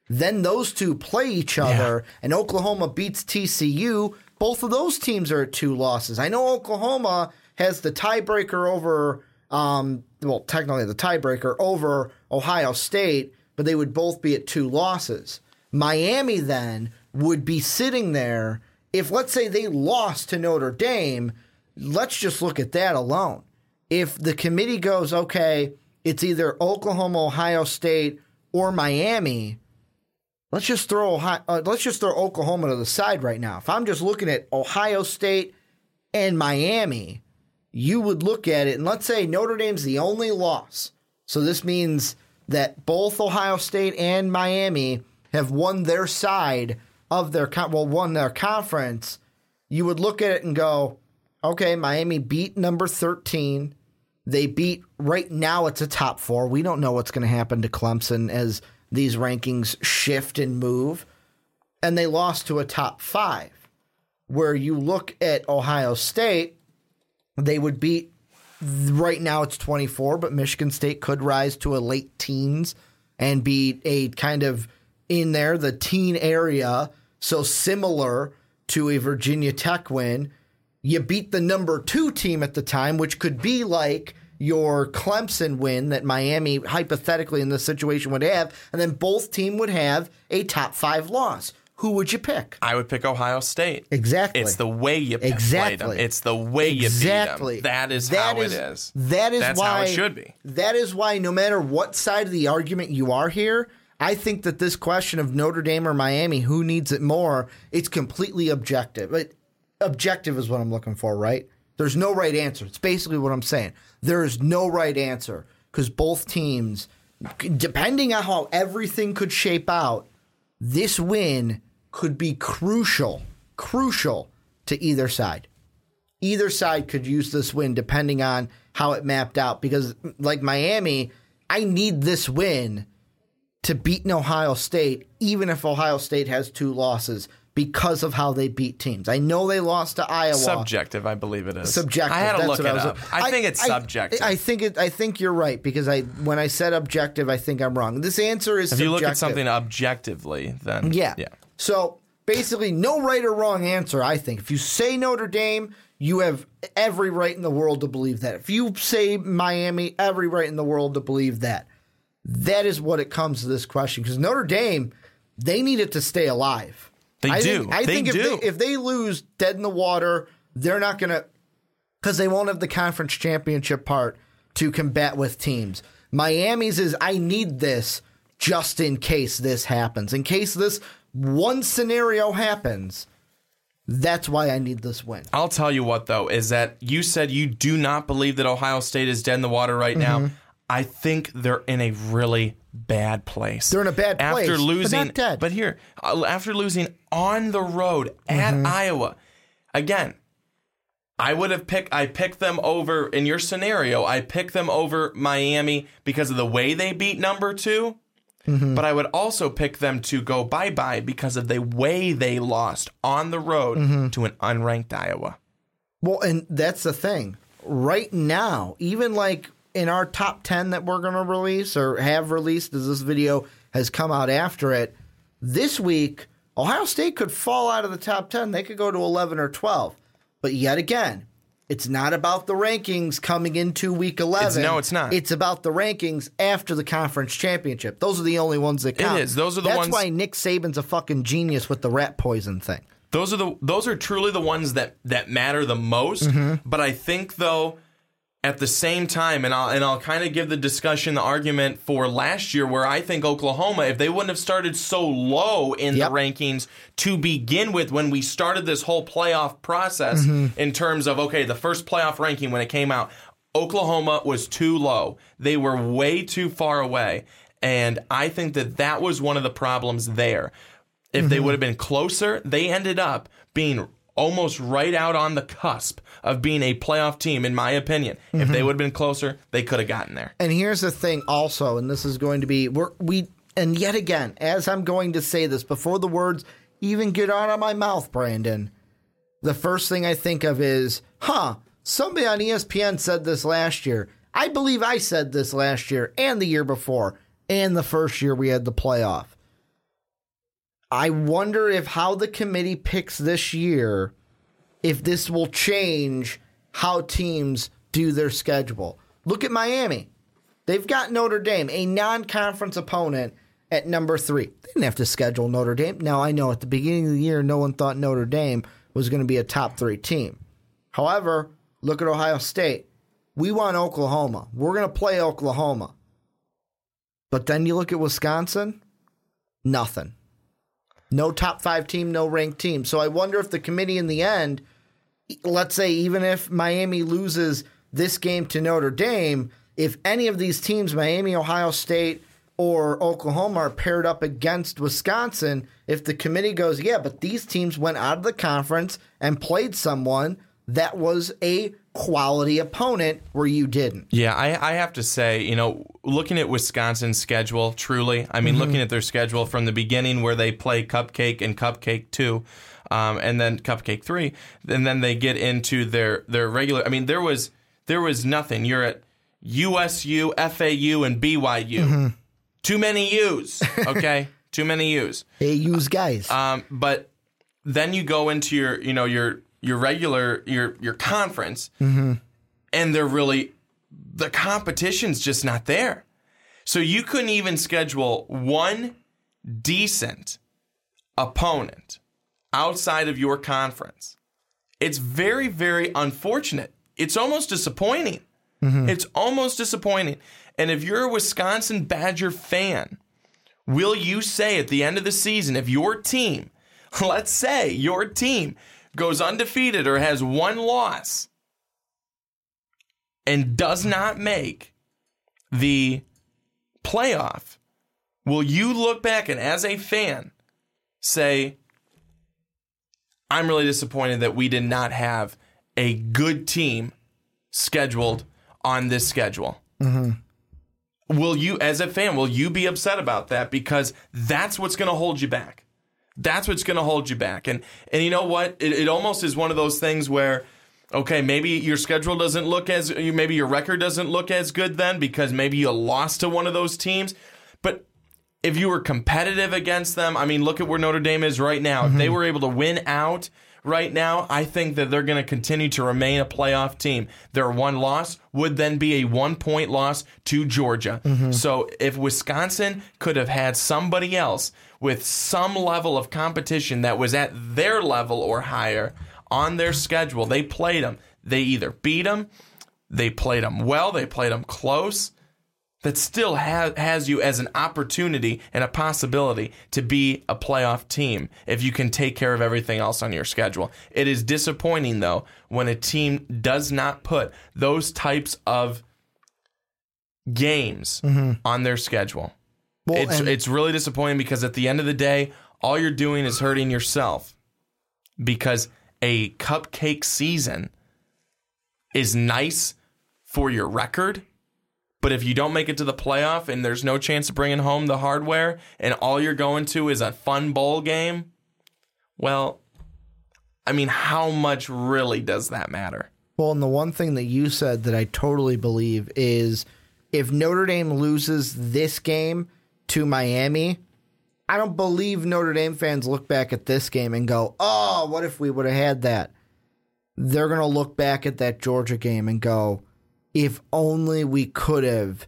then those two play each other, and Oklahoma beats TCU. Both of those teams are at two losses. I know Oklahoma has the tiebreaker over, well, technically the tiebreaker over Ohio State, but they would both be at two losses. Miami then would be sitting there if, let's say, they lost to Notre Dame. Let's just look at that alone. If the committee goes, okay, it's either Oklahoma, Ohio State, or Miami. Let's just throw Oklahoma to the side right now. If I'm just looking at Ohio State and Miami, you would look at it, and let's say Notre Dame's the only loss. So this means that both Ohio State and Miami have won their side of their won their conference. You would look at it and go, okay, Miami beat number 13. They beat, right now it's a top four. We don't know what's going to happen to Clemson as these rankings shift and move, and they lost to a top five. Where you look at Ohio State, they would beat, right now it's 24, but Michigan State could rise to a late teens and be a kind of in there, the teen area, so similar to a Virginia Tech win. You beat the number 2 team at the time, which could be like your Clemson win that Miami hypothetically in this situation would have, and then both team would have a top 5 loss. Who would you pick? I would pick Ohio State. Exactly. It's the way you play them. It's the way you beat them. That is how it is. That's how it should be. That is why, no matter what side of the argument you are here, I think that this question of Notre Dame or Miami, who needs it more, it's completely objective. Objective is what I'm looking for, right? There's no right answer. It's basically what I'm saying. There is no right answer, because both teams, depending on how everything could shape out, this win could be crucial to either side. Either side could use this win depending on how it mapped out, because, like Miami, I need this win to beat Ohio State, even if Ohio State has two losses, because of how they beat teams. I know they lost to Iowa. Subjective, I believe it is. Subjective. I had to look it up. I think it's subjective. I think you're right, because when I said objective, I think I'm wrong. This answer is subjective. If you look at something objectively, then yeah. So basically, no right or wrong answer, I think. If you say Notre Dame, you have every right in the world to believe that. If you say Miami, every right in the world to believe that. That is what it comes to this question, because Notre Dame, they need it to stay alive. I think if they lose dead in the water, they're not going to, because they won't have the conference championship part to combat with teams. Miami's is, I need this just in case this happens. In case this one scenario happens, that's why I need this win. I'll tell you what, though, is that you said you do not believe that Ohio State is dead in the water right now. I think they're in a really bad place. They're in a bad place after losing, but not dead. But here, after losing on the road at Iowa, again, I picked them over in your scenario. I picked them over Miami because of the way they beat number 2. But I would also pick them to go bye-bye because of the way they lost on the road to an unranked Iowa. Well, and that's the thing. Right now, even like in our top 10 that we're going to release or have released, as this video has come out after it, this week, Ohio State could fall out of the top 10. They could go to 11 or 12. But yet again, it's not about the rankings coming into Week 11. No, it's not. It's about the rankings after the conference championship. Those are the only ones that count. It is. That's why Nick Saban's a fucking genius with the rat poison thing. Those are truly the ones that matter the most. Mm-hmm. But I think, though, at the same time, and I'll kind of give the discussion, the argument for last year, where I think Oklahoma, if they wouldn't have started so low in the rankings to begin with when we started this whole playoff process in terms of, okay, the first playoff ranking when it came out, Oklahoma was too low. They were way too far away. And I think that was one of the problems there. If they would have been closer, they ended up being almost right out on the cusp of being a playoff team, in my opinion. Mm-hmm. If they would have been closer, they could have gotten there. And here's the thing also, and this is going to be, and yet again, as I'm going to say this, before the words even get out of my mouth, Brandon, the first thing I think of is, somebody on ESPN said this last year. I believe I said this last year and the year before and the first year we had the playoff. I wonder if how the committee picks this year, if this will change how teams do their schedule. Look at Miami. They've got Notre Dame, a non-conference opponent, at number 3. They didn't have to schedule Notre Dame. Now, I know at the beginning of the year, no one thought Notre Dame was going to be a top 3 team. However, look at Ohio State. We want Oklahoma. We're going to play Oklahoma. But then you look at Wisconsin, nothing. No top 5 team, no ranked team. So I wonder if the committee in the end, let's say even if Miami loses this game to Notre Dame, if any of these teams, Miami, Ohio State, or Oklahoma, are paired up against Wisconsin, if the committee goes, yeah, but these teams went out of the conference and played someone that was a quality opponent where you didn't. Yeah, I have to say, looking at Wisconsin's schedule, truly, I mean, looking at their schedule from the beginning where they play Cupcake and Cupcake 2, and then Cupcake 3, and then they get into their regular. I mean, there was nothing. You're at USU, FAU, and BYU. Mm-hmm. Too many U's, okay? Too many U's. Hey, U's guys. But then you go into your regular conference, and they're really, the competition's just not there. So you couldn't even schedule one decent opponent outside of your conference. It's very, very unfortunate. It's almost disappointing. It's almost disappointing. And if you're a Wisconsin Badger fan, will you say at the end of the season, if your team, let's say your team, goes undefeated or has one loss and does not make the playoff, will you look back and as a fan say, I'm really disappointed that we did not have a good team scheduled on this schedule? Will you, as a fan, will you be upset about that? Because that's what's going to hold you back. That's what's going to hold you back. And you know what? It almost is one of those things where, okay, maybe your schedule doesn't look as, maybe your record doesn't look as good then because maybe you lost to one of those teams. But if you were competitive against them, I mean, look at where Notre Dame is right now. If they were able to win out right now, I think that they're going to continue to remain a playoff team. Their one loss would then be a 1-point loss to Georgia. So if Wisconsin could have had somebody else with some level of competition that was at their level or higher on their schedule, they played them. They either beat them, they played them well, they played them close. That still has you as an opportunity and a possibility to be a playoff team if you can take care of everything else on your schedule. It is disappointing, though, when a team does not put those types of games on their schedule. Well, it's really disappointing because at the end of the day, all you're doing is hurting yourself because a cupcake season is nice for your record. But if you don't make it to the playoff and there's no chance of bringing home the hardware and all you're going to is a fun bowl game, well, I mean, how much really does that matter? Well, and the one thing that you said that I totally believe is if Notre Dame loses this game to Miami, I don't believe Notre Dame fans look back at this game and go, oh, what if we would have had that? They're going to look back at that Georgia game and go, if only we could have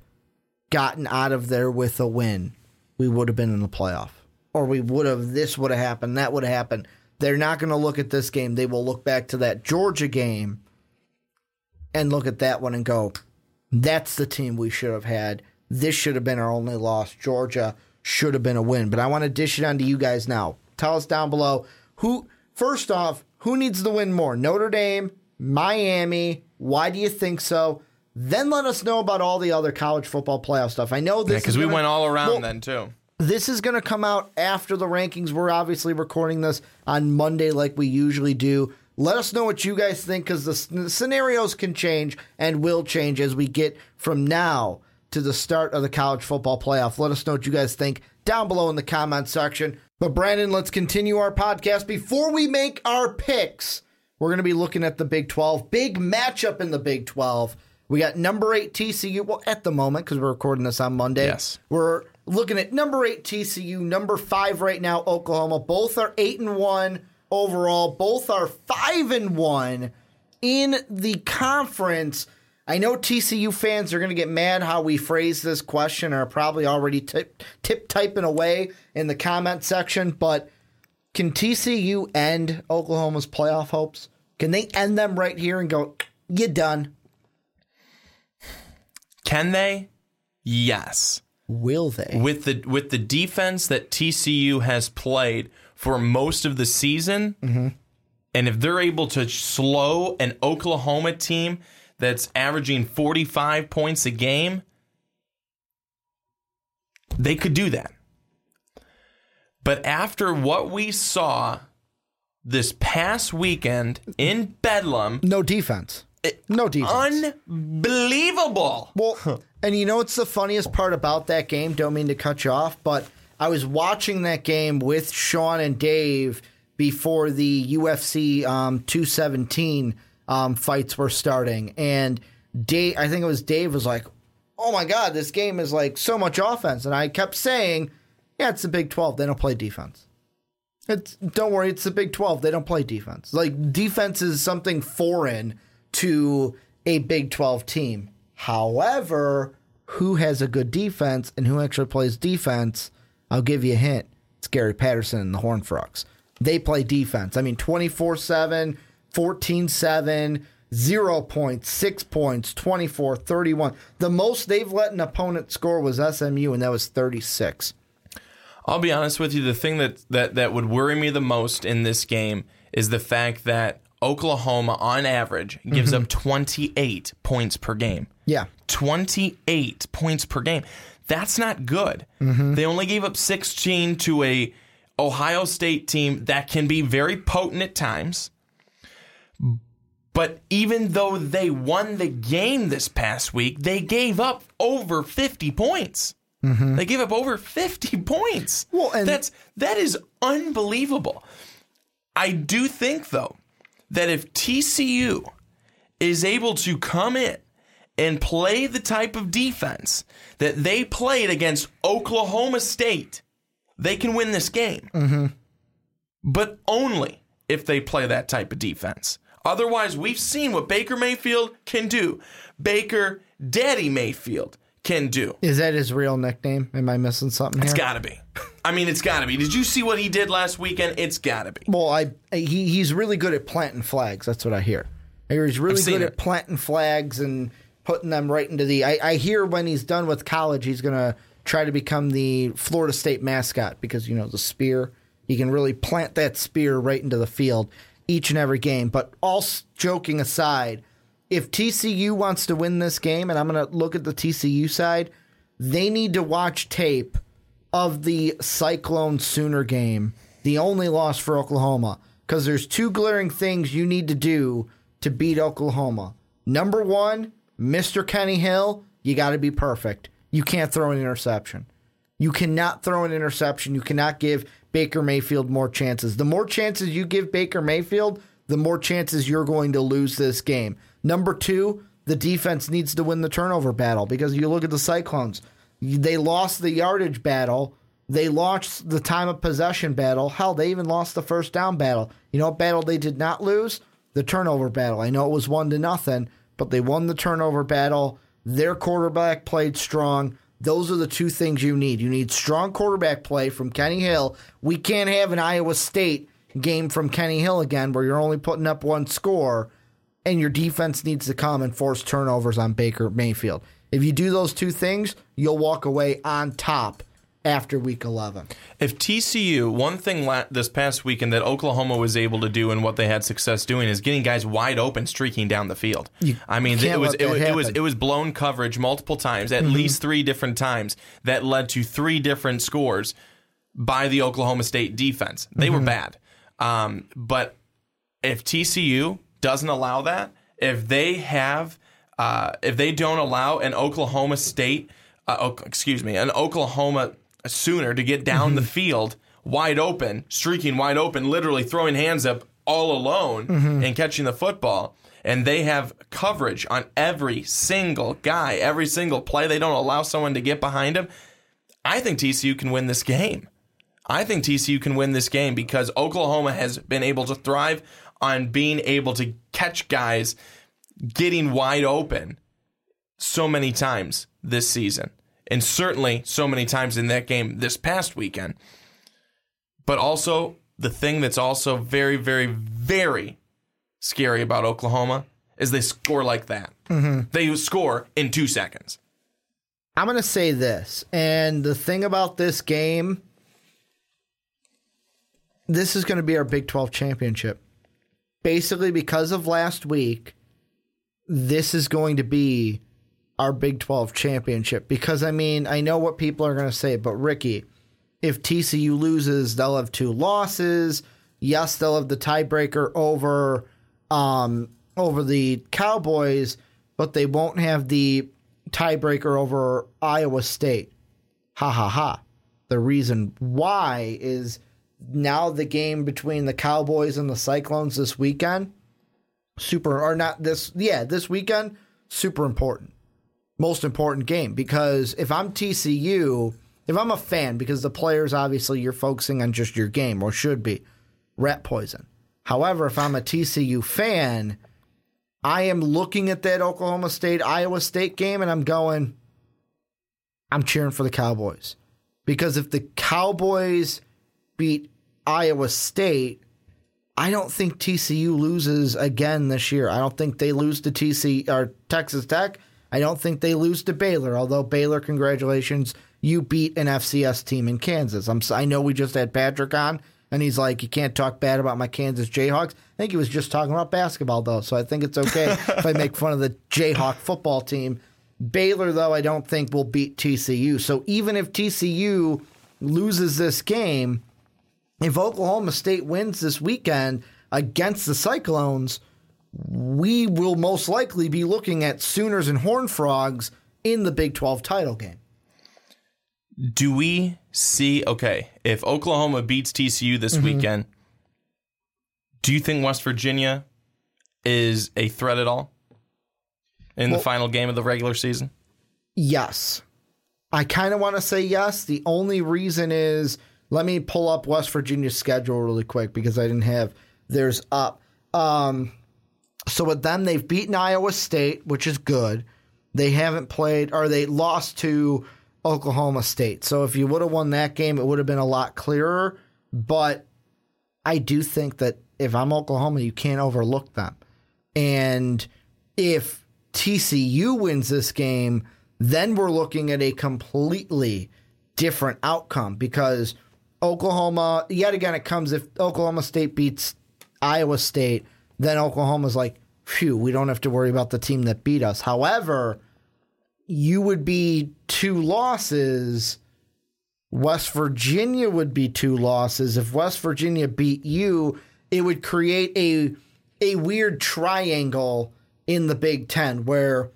gotten out of there with a win, we would have been in the playoff. Or we would have, this would have happened, that would have happened. They're not going to look at this game. They will look back to that Georgia game and look at that one and go, that's the team we should have had. This should have been our only loss. Georgia should have been a win. But I want to dish it on to you guys now. Tell us down below who, first off, who needs the win more? Notre Dame, Miami, why do you think so? Then let us know about all the other college football playoff stuff. I know this because we went all around then too. This is going to come out after the rankings. We're obviously recording this on Monday like we usually do. Let us know what you guys think because the scenarios can change and will change as we get from now to the start of the college football playoff. Let us know what you guys think down below in the comment section. But Brandon, let's continue our podcast. Before we make our picks, we're going to be looking at the Big 12. Big matchup in the Big 12. We got number 8 TCU. Well, at the moment, because we're recording this on Monday. Yes. We're looking at number 8 TCU, number 5 right now, Oklahoma. Both are 8-1 overall. Both are 5-1 in the conference. I know TCU fans are going to get mad how we phrase this question or are probably already typing away in the comment section, but can TCU end Oklahoma's playoff hopes? Can they end them right here and go, you're done? Can they? Yes. Will they? With the defense that TCU has played for most of the season, mm-hmm. and if they're able to slow an Oklahoma team that's averaging 45 points a game, they could do that. But after what we saw this past weekend in Bedlam... No defense. No defense. Unbelievable. Well, and you know what's the funniest part about that game? Don't mean to cut you off, but I was watching that game with Sean and Dave before the UFC 217 fights were starting, and Dave, I think it was Dave, was like, oh my God, this game is like so much offense. And I kept saying, yeah, it's the Big 12. They don't play defense. Don't worry, it's the Big 12. They don't play defense. Like, defense is something foreign to a Big 12 team. However, who has a good defense and who actually plays defense? I'll give you a hint. It's Gary Patterson and the Horned Frogs. They play defense. I mean, 24-7, 14-7, 0 points, 6 points, 24, 31. The most they've let an opponent score was SMU, and that was 36. I'll be honest with you. The thing that would worry me the most in this game is the fact that Oklahoma, on average, gives mm-hmm. up 28 points per game. Yeah. 28 points per game. That's not good. Mm-hmm. They only gave up 16 to a Ohio State team that can be very potent at times. But even though they won the game this past week, they gave up over 50 points. Mm-hmm. They gave up over 50 points. Well, and that is unbelievable. I do think, though, that if TCU is able to come in and play the type of defense that they played against Oklahoma State, they can win this game. Mm-hmm. But only if they play that type of defense. Otherwise, we've seen what Baker Mayfield can do. Baker Daddy Mayfield can do. Is that his real nickname? Am I missing something here? It's got to be. I mean, it's got to be. Did you see what he did last weekend? It's got to be. Well, he's really good at planting flags. That's what I hear. I hear he's really good at planting flags and putting them right into the... I hear when he's done with college, he's going to try to become the Florida State mascot because, you know, the spear. He can really plant that spear right into the field each and every game. But all joking aside, if TCU wants to win this game, and I'm going to look at the TCU side, they need to watch tape of the Cyclone Sooner game, the only loss for Oklahoma, because there's two glaring things you need to do to beat Oklahoma. Number one, Mr. Kenny Hill, you got to be perfect. You can't throw an interception. You cannot throw an interception. You cannot give Baker Mayfield more chances. The more chances you give Baker Mayfield, the more chances you're going to lose this game. Number two, the defense needs to win the turnover battle, because you look at the Cyclones. They lost the yardage battle. They lost the time of possession battle. Hell, they even lost the first down battle. You know what battle they did not lose? The turnover battle. I know it was 1-0, but they won the turnover battle. Their quarterback played strong. Those are the two things you need. You need strong quarterback play from Kenny Hill. We can't have an Iowa State game from Kenny Hill again where you're only putting up one score, and your defense needs to come and force turnovers on Baker Mayfield. If you do those two things, you'll walk away on top after Week 11. If TCU, one thing this past weekend that Oklahoma was able to do and what they had success doing is getting guys wide open streaking down the field. It was blown coverage multiple times, at least three different times, that led to three different scores by the Oklahoma State defense. They were bad. But if TCU doesn't allow that, if they don't allow an Oklahoma State, an Oklahoma Sooner to get down the field wide open, streaking wide open, literally throwing hands up all alone and catching the football, and they have coverage on every single guy, every single play, they don't allow someone to get behind him, I think TCU can win this game. I think TCU can win this game because Oklahoma has been able to thrive on being able to catch guys getting wide open so many times this season, and certainly so many times in that game this past weekend. But also, the thing that's also very, very, very scary about Oklahoma is they score like that. They score in 2 seconds. I'm going to say this, and the thing about this game, this is going to be our Big 12 championship. Basically, because of last week, this is going to be our Big 12 championship. Because, I mean, I know what people are going to say, but Ricky, if TCU loses, they'll have two losses. Yes, they'll have the tiebreaker over the Cowboys, but they won't have the tiebreaker over Iowa State. Ha, ha, ha. The reason why is now the game between the Cowboys and the Cyclones this weekend, this weekend, super important. Most important game, because if I'm TCU, if I'm a fan, because the players, obviously, you're focusing on just your game, or should be, rat poison. However, if I'm a TCU fan, I am looking at that Oklahoma State-Iowa State game, and I'm cheering for the Cowboys. Because if the Cowboys beat Iowa State, I don't think TCU loses again this year. I don't think they lose to Texas Tech. I don't think they lose to Baylor, although Baylor, congratulations, you beat an FCS team in Kansas. I know we just had Patrick on, and he's like, you can't talk bad about my Kansas Jayhawks. I think he was just talking about basketball, though, so I think it's okay if I make fun of the Jayhawk football team. Baylor, though, I don't think will beat TCU. So even if TCU loses this game, if Oklahoma State wins this weekend against the Cyclones, we will most likely be looking at Sooners and Horned Frogs in the Big 12 title game. Do we see, okay, if Oklahoma beats TCU this weekend, do you think West Virginia is a threat at all in the final game of the regular season? Yes. I kind of want to say yes. The only reason is, let me pull up West Virginia's schedule really quick because I didn't have theirs up. So with them, they've beaten Iowa State, which is good. They haven't played, or they lost to Oklahoma State. So if you would have won that game, it would have been a lot clearer. But I do think that if I'm Oklahoma, you can't overlook them. And if TCU wins this game, then we're looking at a completely different outcome, because Oklahoma, yet again, it comes if Oklahoma State beats Iowa State, then Oklahoma's like, phew, we don't have to worry about the team that beat us. However, you would be two losses. West Virginia would be two losses. If West Virginia beat you, it would create a weird triangle in the Big Ten where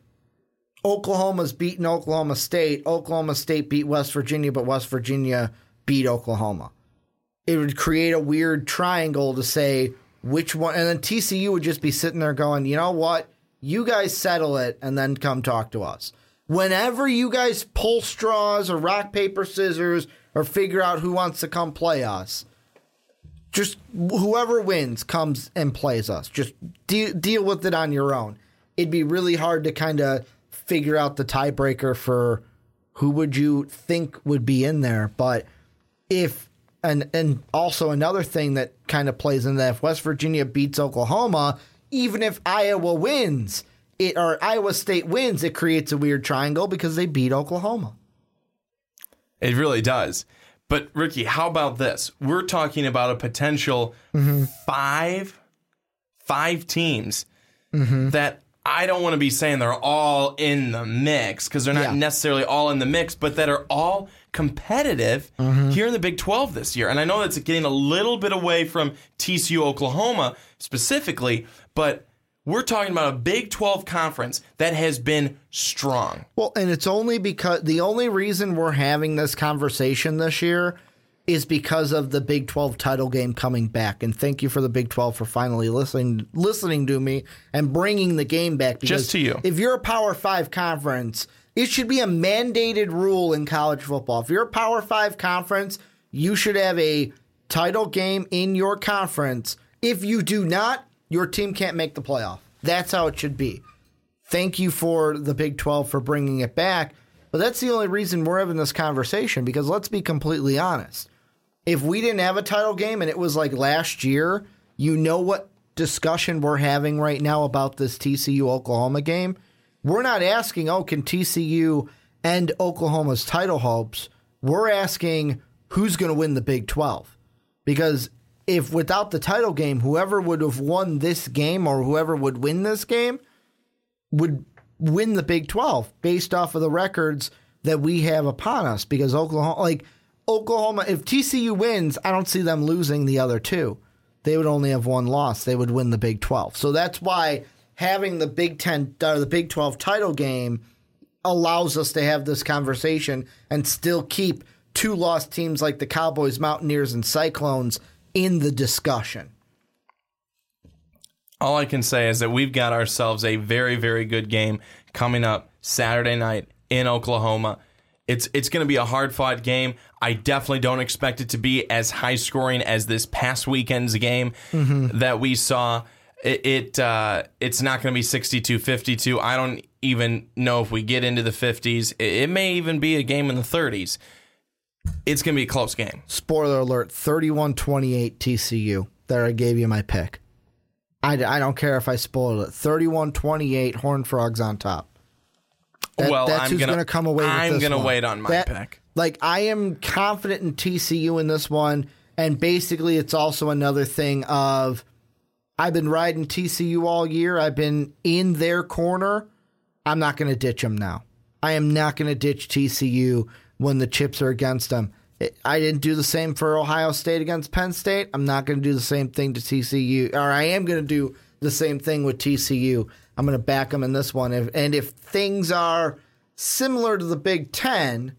Oklahoma's beaten Oklahoma State beat West Virginia, but West Virginia beat Oklahoma. It would create a weird triangle to say, which one, and then TCU would just be sitting there going, you know what, you guys settle it and then come talk to us. Whenever you guys pull straws or rock, paper, scissors or figure out who wants to come play us, just whoever wins comes and plays us. Just deal with it on your own. It'd be really hard to kind of figure out the tiebreaker for who would you think would be in there. But if and also another thing that kind of plays in that, if West Virginia beats Oklahoma, even if Iowa wins it or Iowa State wins, it creates a weird triangle because they beat Oklahoma. It really does. But, Ricky, how about this? We're talking about a potential five teams that I don't want to be saying they're all in the mix because they're not necessarily all in the mix, but that are all competitive here in the Big 12 this year. And I know that's getting a little bit away from TCU, Oklahoma specifically, but we're talking about a Big 12 conference that has been strong. Well, and it's only because the only reason we're having this conversation this year is because of the Big 12 title game coming back. And thank you for the Big 12 for finally listening to me and bringing the game back. Because just to you. If you're a Power 5 conference, it should be a mandated rule in college football. If you're a Power 5 conference, you should have a title game in your conference. If you do not, your team can't make the playoff. That's how it should be. Thank you for the Big 12 for bringing it back. But that's the only reason we're having this conversation, because let's be completely honest. If we didn't have a title game and it was like last year, you know what discussion we're having right now about this TCU-Oklahoma game? We're not asking, oh, can TCU end Oklahoma's title hopes? We're asking who's going to win the Big 12. Because if without the title game, whoever would have won this game or whoever would win this game would win the Big 12 based off of the records that we have upon us. Because Oklahoma, if TCU wins, I don't see them losing the other two. They would only have one loss. They would win the Big 12. So that's why having the Big 10 or the Big 12 title game allows us to have this conversation and still keep two lost teams like the Cowboys, Mountaineers, and Cyclones in the discussion. All I can say is that we've got ourselves a very, very good game coming up Saturday night in Oklahoma. It's going to be a hard-fought game. I definitely don't expect it to be as high-scoring as this past weekend's game that we saw. It's not going to be 62-52. I don't even know if we get into the 50s. It may even be a game in the 30s. It's going to be a close game. Spoiler alert, 31-28 TCU. There, I gave you my pick. I don't care if I spoiled it. 31-28, Horned Frogs on top. That's who's going to come away with this. I'm going to wait on my pick. I am confident in TCU in this one, and basically it's also another thing of I've been riding TCU all year. I've been in their corner. I'm not going to ditch them now. I am not going to ditch TCU when the chips are against them. I didn't do the same for Ohio State against Penn State. I'm not going to do the same thing to TCU, or I am going to do the same thing with TCU. I'm going to back them in this one. If things are similar to the Big Ten,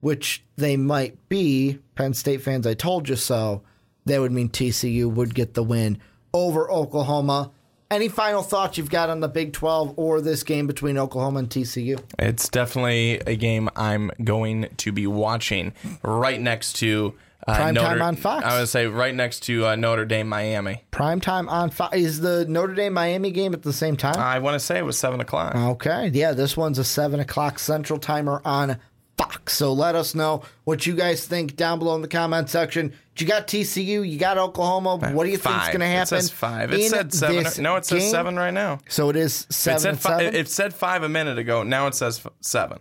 which they might be, Penn State fans, I told you so, that would mean TCU would get the win over Oklahoma. Any final thoughts you've got on the Big 12 or this game between Oklahoma and TCU? It's definitely a game I'm going to be watching right next to Primetime on Fox. I would say right next to Notre Dame, Miami. Primetime on Fox. Is the Notre Dame, Miami game at the same time? I want to say it was 7 o'clock. Okay. Yeah, this one's a 7 o'clock Central Timer on Fox. So let us know what you guys think down below in the comment section. You got TCU, you got Oklahoma. What do you think is going to happen? It says 5. It said 7. No, it says game? 7 right now. So it is 7. It said 5 a minute ago. Now it says 7.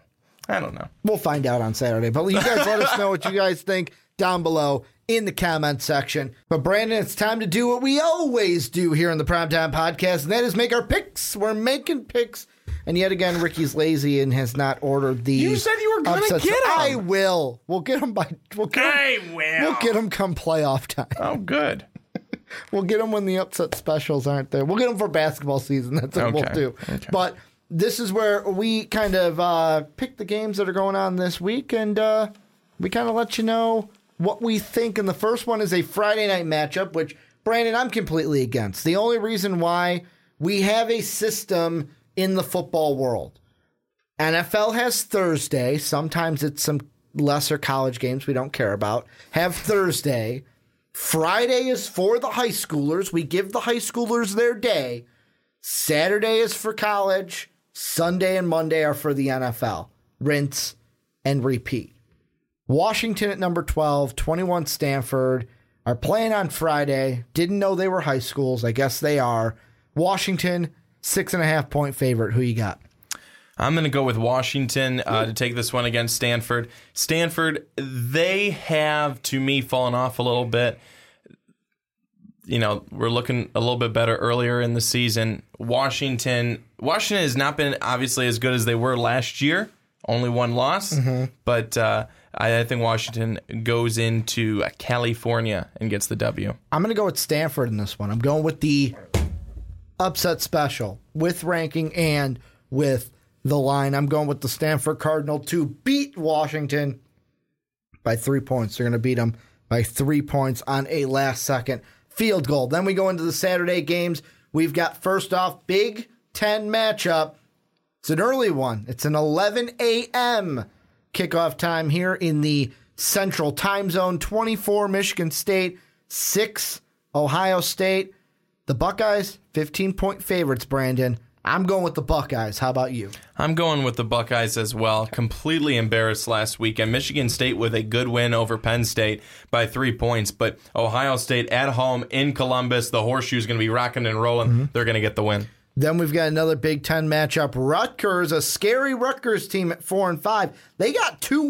I don't know. We'll find out on Saturday. But you guys let us know what you guys think down below in the comment section. But Brandon, it's time to do what we always do here on the Primetime Podcast, and that is make our picks. We're making picks. And yet again, Ricky's lazy and has not ordered these. You said you were going to get them. I will. We'll get them by. We'll get them come playoff time. Oh, good. We'll get them when the upset specials aren't there. We'll get them for basketball season. That's what we'll do. Okay. But this is where we kind of pick the games that are going on this week, and we kind of let you know what we think. And the first one is a Friday night matchup, which Brandon, I'm completely against. The only reason why we have a system in the football world. NFL has Thursday. Sometimes it's some lesser college games we don't care about. Have Thursday. Friday is for the high schoolers. We give the high schoolers their day. Saturday is for college. Sunday and Monday are for the NFL. Rinse and repeat. Washington at number 12, 21 Stanford are playing on Friday. Didn't know they were high schools. I guess they are. Washington, 6.5-point favorite. Who you got? I'm going to go with Washington to take this one against Stanford. Stanford, they have, to me, fallen off a little bit. You know, we're looking a little bit better earlier in the season. Washington has not been, obviously, as good as they were last year. Only one loss. Mm-hmm. But I think Washington goes into California and gets the W. I'm going to go with Stanford in this one. I'm going with the upset special with ranking and with the line. I'm going with the Stanford Cardinal to beat Washington by 3 points. They're going to beat them by 3 points on a last-second field goal. Then we go into the Saturday games. We've got, first off, Big Ten matchup. It's an early one. It's an 11 a.m. kickoff time here in the Central Time Zone. 24 Michigan State, 6 Ohio State. The Buckeyes, 15-point favorites, Brandon. I'm going with the Buckeyes. How about you? I'm going with the Buckeyes as well. Completely embarrassed last weekend. Michigan State with a good win over Penn State by 3 points. But Ohio State at home in Columbus. The Horseshoe's going to be rocking and rolling. Mm-hmm. They're going to get the win. Then we've got another Big Ten matchup. Rutgers, a scary Rutgers team at 4-5. They got three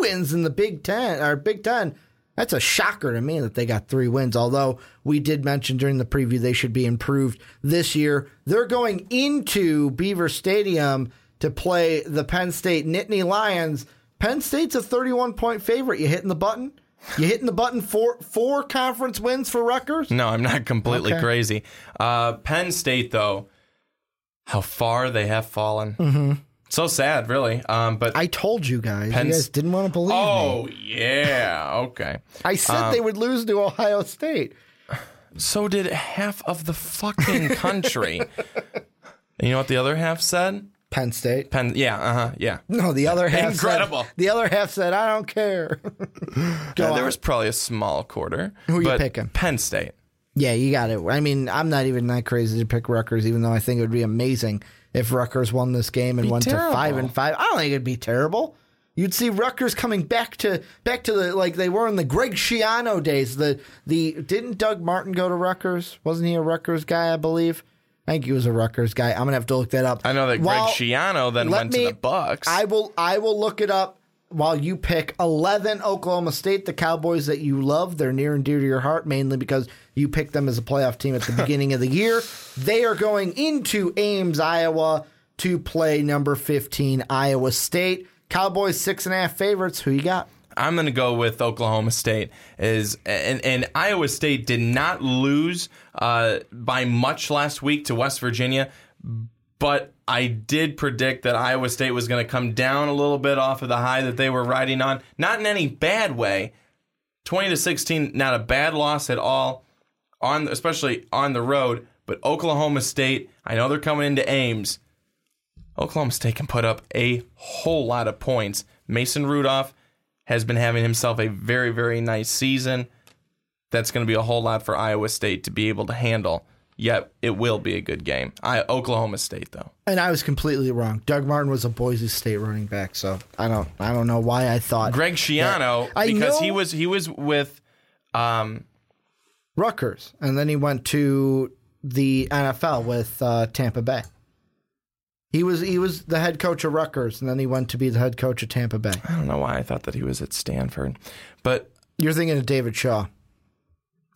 wins in the Big Ten. That's a shocker to me that they got three wins, although we did mention during the preview they should be improved this year. They're going into Beaver Stadium to play the Penn State Nittany Lions. Penn State's a 31-point favorite. You hitting the button? You hitting the button for four conference wins for Rutgers? No, I'm not completely crazy. Penn State, though, how far they have fallen. Mm-hmm. So sad, really. But I told you guys. You guys didn't want to believe me. Oh, yeah. Okay. I said they would lose to Ohio State. So did half of the fucking country. And you know what the other half said? Penn State. Yeah. No, the other half Incredible. Said, the other half said, I don't care. There was probably a small quarter. Who are you picking? Penn State. Yeah, you got it. I mean, I'm not even that crazy to pick Rutgers, even though I think it would be amazing if Rutgers won this game and went to 5-5. I don't think it'd be terrible. You'd see Rutgers coming back to the, like they were in the Greg Schiano days. Didn't Doug Martin go to Rutgers? Wasn't he a Rutgers guy, I believe? I think he was a Rutgers guy. I'm going to have to look that up. I know that Greg Schiano then went to the Bucks. I will look it up while you pick 11 Oklahoma State, the Cowboys that you love. They're near and dear to your heart, mainly because you picked them as a playoff team at the beginning of the year. They are going into Ames, Iowa to play number 15, Iowa State. Cowboys 6.5 favorites. Who you got? I'm going to go with Oklahoma State. And Iowa State did not lose by much last week to West Virginia, but I did predict that Iowa State was going to come down a little bit off of the high that they were riding on. Not in any bad way. 20-16, not a bad loss at all, especially on the road. But Oklahoma State, I know they're coming into Ames. Oklahoma State can put up a whole lot of points. Mason Rudolph has been having himself a very, very nice season. That's going to be a whole lot for Iowa State to be able to handle. Yet it will be a good game. Oklahoma State, though. And I was completely wrong. Doug Martin was a Boise State running back, so I don't know why I thought Greg Schiano because he was with Rutgers, and then he went to the NFL with Tampa Bay. He was the head coach of Rutgers, and then he went to be the head coach of Tampa Bay. I don't know why I thought that he was at Stanford. But you're thinking of David Shaw.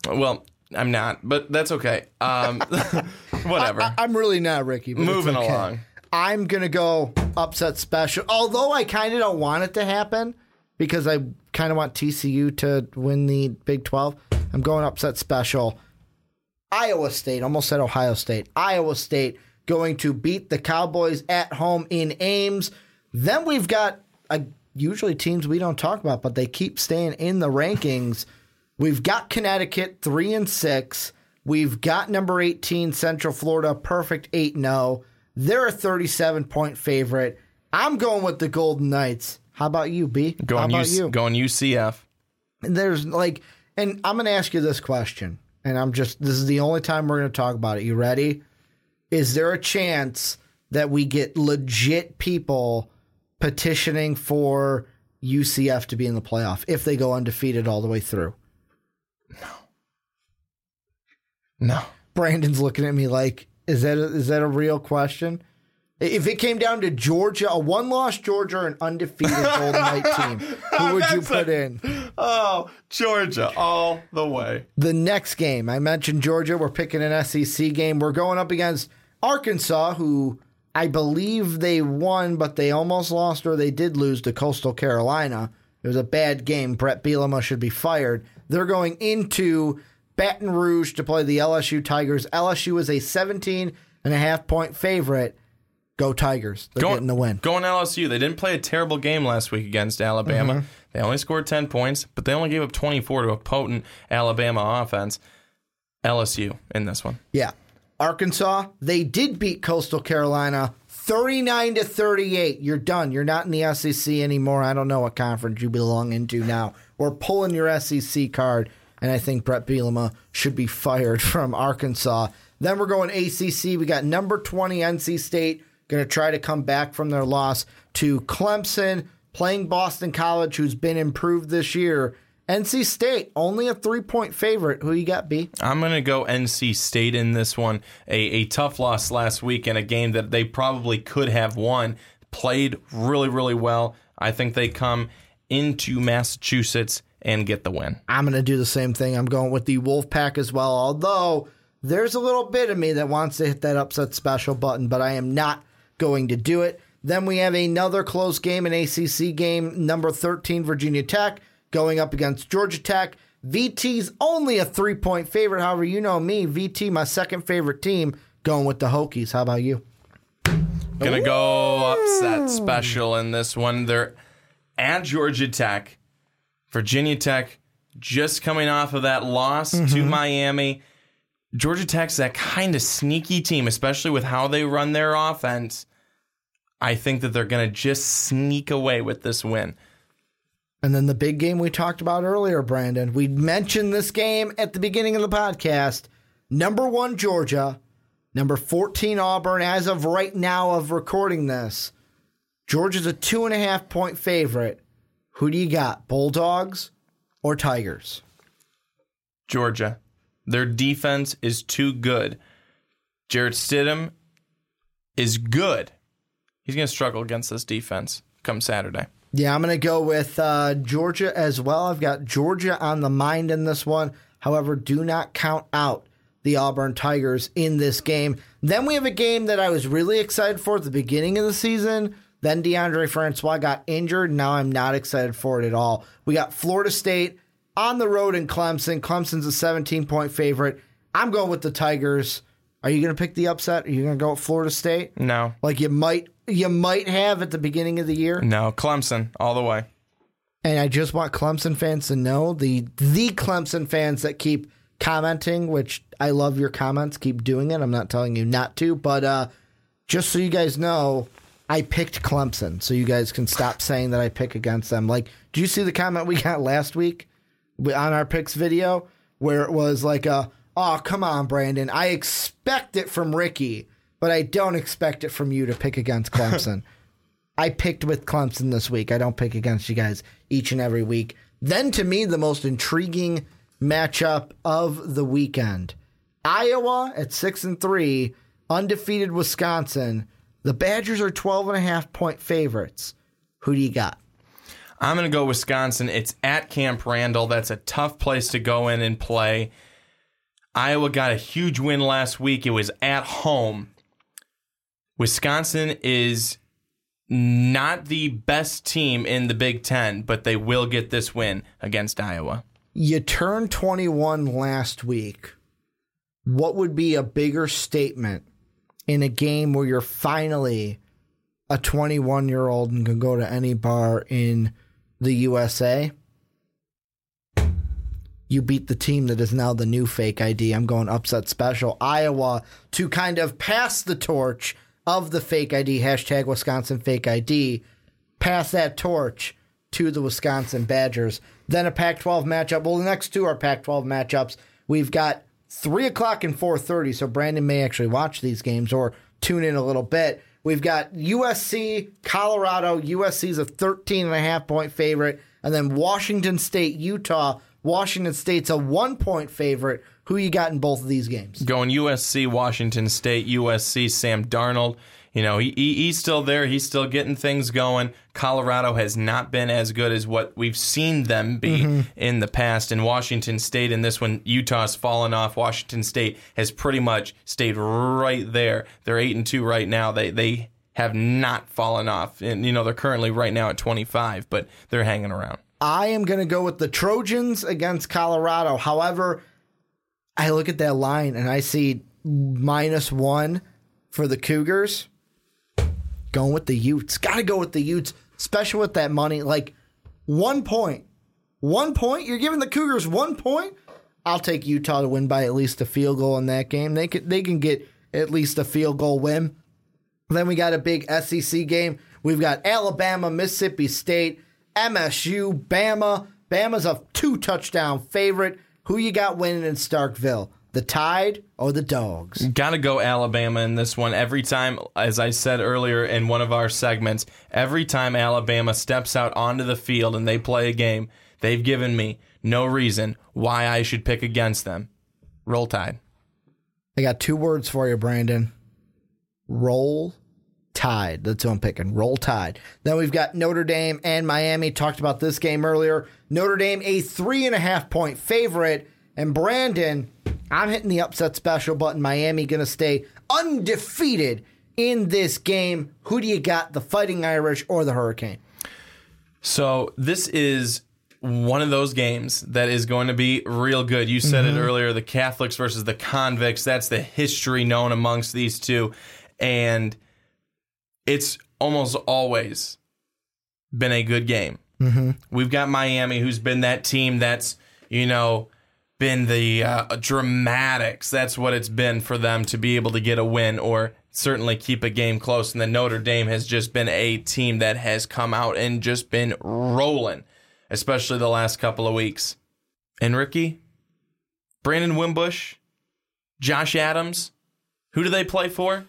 Well, I'm not, but that's okay. Whatever. I'm really not, Ricky. But moving it's okay. Along. I'm going to go upset special, although I kind of don't want it to happen because I kind of want TCU to win the Big 12. I'm going upset special. Iowa State, almost said Ohio State. Iowa State going to beat the Cowboys at home in Ames. Then we've got usually teams we don't talk about, but they keep staying in the rankings. We've got Connecticut 3-6. We've got number 18 Central Florida, perfect 8-0. They're a 37-point favorite. I'm going with the Golden Knights. How about you, B? Going UCF. There's like, and I'm going to ask you this question, and this is the only time we're going to talk about it. You ready? Is there a chance that we get legit people petitioning for UCF to be in the playoff if they go undefeated all the way through? No. Brandon's looking at me like, is that a real question? If it came down to Georgia, a one-loss Georgia, an undefeated Golden Knight team, who would you put in? Oh, Georgia all the way. The next game, I mentioned Georgia. We're picking an SEC game. We're going up against Arkansas, who I believe they won, but they almost lost, or they did lose to Coastal Carolina. It was a bad game. Brett Bielema should be fired. They're going into Baton Rouge to play the LSU Tigers. LSU is a 17.5-point favorite. Go Tigers. They're getting the win. Going LSU. They didn't play a terrible game last week against Alabama. Mm-hmm. They only scored 10 points, but they only gave up 24 to a potent Alabama offense. LSU in this one. Yeah. Arkansas, they did beat Coastal Carolina 39-38. You're done. You're not in the SEC anymore. I don't know what conference you belong into now. We're pulling your SEC card, and I think Brett Bielema should be fired from Arkansas. Then we're going ACC. We got number 20 NC State. Going to try to come back from their loss to Clemson, playing Boston College, who's been improved this year. NC State, only a 3-point favorite. Who you got, B? I'm going to go NC State in this one. A tough loss last week in a game that they probably could have won. Played really, really well. I think they come into Massachusetts and get the win. I'm going to do the same thing. I'm going with the Wolfpack as well, although there's a little bit of me that wants to hit that upset special button, but I am not going to do it. Then we have another close game, an ACC game, number 13, Virginia Tech, going up against Georgia Tech. VT's only a 3-point favorite. However, you know me, VT, my second favorite team, going with the Hokies. How about you? Gonna go upset special in this one. They're at Georgia Tech. Virginia Tech just coming off of that loss to Miami. Georgia Tech's that kind of sneaky team, especially with how they run their offense. I think that they're going to just sneak away with this win. And then the big game we talked about earlier, Brandon. We mentioned this game at the beginning of the podcast. Number 1, Georgia. Number 14, Auburn. As of right now of recording this, Georgia's a 2.5-point favorite. Who do you got, Bulldogs or Tigers? Georgia. Their defense is too good. Jared Stidham is good. He's going to struggle against this defense come Saturday. Yeah, I'm going to go with Georgia as well. I've got Georgia on the mind in this one. However, do not count out the Auburn Tigers in this game. Then we have a game that I was really excited for at the beginning of the season. Then DeAndre Francois got injured. Now I'm not excited for it at all. We got Florida State on the road in Clemson. Clemson's a 17-point favorite. I'm going with the Tigers. Are you going to pick the upset? Are you going to go with Florida State? No. Like you might have at the beginning of the year? No, Clemson all the way. And I just want Clemson fans to know, the Clemson fans that keep commenting, which I love your comments, keep doing it. I'm not telling you not to, but just so you guys know, I picked Clemson, so you guys can stop saying that I pick against them. Like, did you see the comment we got last week on our picks video, where it was like, oh, come on, Brandon. I expect it from Ricky, but I don't expect it from you to pick against Clemson. I picked with Clemson this week. I don't pick against you guys each and every week. Then, to me, the most intriguing matchup of the weekend. Iowa at 6-3, undefeated Wisconsin. The Badgers are 12.5-point favorites. Who do you got? I'm going to go Wisconsin. It's at Camp Randall. That's a tough place to go in and play. Iowa got a huge win last week. It was at home. Wisconsin is not the best team in the Big Ten, but they will get this win against Iowa. You turned 21 last week. What would be a bigger statement in a game where you're finally a 21-year-old and can go to any bar in the USA you beat the team that is now the new fake ID. I'm going upset special. Iowa to kind of pass the torch of the fake ID, hashtag Wisconsin fake ID, pass that torch to the Wisconsin Badgers. Then a Pac-12 matchup. Well, the next two are Pac-12 matchups. We've got 3 o'clock and 4:30, so Brandon may actually watch these games or tune in a little bit. We've got USC, Colorado. USC's a 13.5-point favorite. And then Washington State, Utah. Washington State's a 1-point favorite. Who you got in both of these games? Going USC, Washington State, USC, Sam Darnold. You know, he's still there. He's still getting things going. Colorado has not been as good as what we've seen them be in the past. And Washington State in this one, Utah's fallen off. Washington State has pretty much stayed right there. They're 8-2 right now. They have not fallen off. And, you know, they're currently right now at 25, but they're hanging around. I am going to go with the Trojans against Colorado. However, I look at that line and I see -1 for the Cougars. Going with the Utes. Got to go with the Utes, especially with that money. Like, 1 point. 1 point? You're giving the Cougars 1 point? I'll take Utah to win by at least a field goal in that game. They can get at least a field goal win. Then we got a big SEC game. We've got Alabama, Mississippi State, MSU, Bama. Bama's a 2-touchdown favorite. Who you got winning in Starkville? The Tide or the Dogs? Got to go Alabama in this one. Every time, as I said earlier in one of our segments, every time Alabama steps out onto the field and they play a game, they've given me no reason why I should pick against them. Roll Tide. I got 2 words for you, Brandon. Roll Tide. That's who I'm picking. Roll Tide. Then we've got Notre Dame and Miami. Talked about this game earlier. Notre Dame, a 3.5-point favorite. And Brandon, I'm hitting the upset special button. Miami going to stay undefeated in this game. Who do you got, the Fighting Irish or the Hurricane? So this is one of those games that is going to be real good. You said it earlier, the Catholics versus the Convicts. That's the history known amongst these two. And it's almost always been a good game. We've got Miami, who's been that team that's, you know, been the dramatics. That's what it's been for them to be able to get a win or certainly keep a game close. And then Notre Dame has just been a team that has come out and just been rolling, especially the last couple of weeks. And Ricky, Brandon Wimbush, Josh Adams, who do they play for?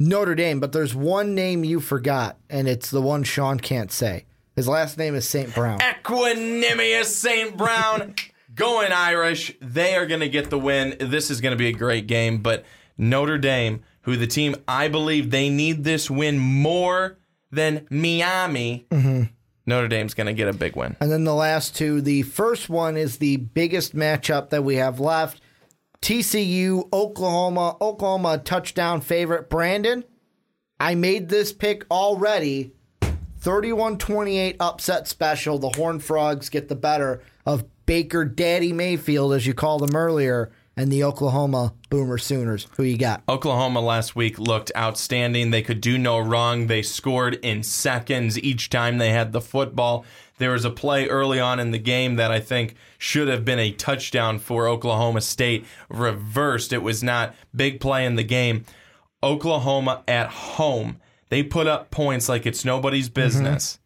Notre Dame, but there's one name you forgot, and it's the one Sean can't say. His last name is St. Brown. Equanimeous St. Brown. Going Irish, they are going to get the win. This is going to be a great game, but Notre Dame, who the team, I believe they need this win more than Miami, Notre Dame's going to get a big win. And then the last two, the first one is the biggest matchup that we have left. TCU, Oklahoma. Oklahoma, touchdown favorite. Brandon, I made this pick already. 31-28 upset special. The Horned Frogs get the better of Baker Daddy Mayfield, as you called him earlier, and the Oklahoma Boomer Sooners. Who you got? Oklahoma last week looked outstanding. They could do no wrong. They scored in seconds each time they had the football. There was a play early on in the game that I think should have been a touchdown for Oklahoma State. Reversed. It was not big play in the game. Oklahoma at home. They put up points like it's nobody's business.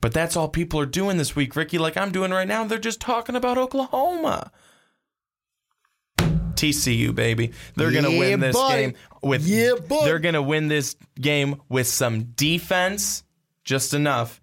But that's all people are doing this week, Ricky, like I'm doing right now. They're just talking about Oklahoma. TCU, baby. They're going to win this game with They're going to win this game with some defense, just enough.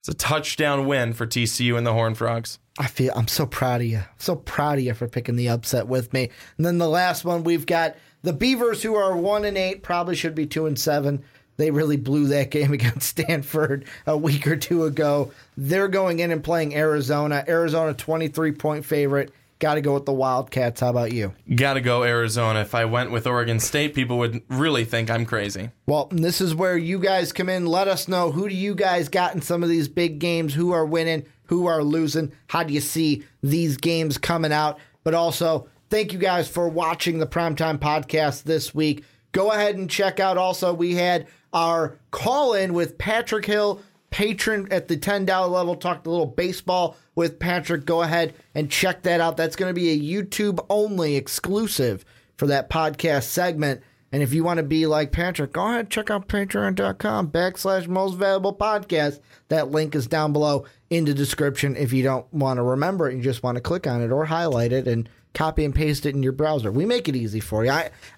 It's a touchdown win for TCU and the Horned Frogs. I'm so proud of you. So proud of you for picking the upset with me. And then the last one, we've got the Beavers, who are 1-8, probably should be 2-7. They really blew that game against Stanford a week or two ago. They're going in and playing Arizona. Arizona, 23-point favorite. Got to go with the Wildcats. How about you? Got to go Arizona. If I went with Oregon State, people would really think I'm crazy. Well, this is where you guys come in. Let us know, who do you guys got in some of these big games? Who are winning? Who are losing? How do you see these games coming out? But also, thank you guys for watching the Primetime Podcast this week. Go ahead and check out also we had our call-in with Patrick Hill, patron at the $10 level, talked a little baseball with Patrick. Go ahead and check that out. That's going to be a YouTube-only exclusive for that podcast segment. And if you want to be like Patrick, go ahead and check out patreon.com/Most Valuable Podcast. That link is down below in the description if you don't want to remember it. You just want to click on it or highlight it and copy and paste it in your browser. We make it easy for you.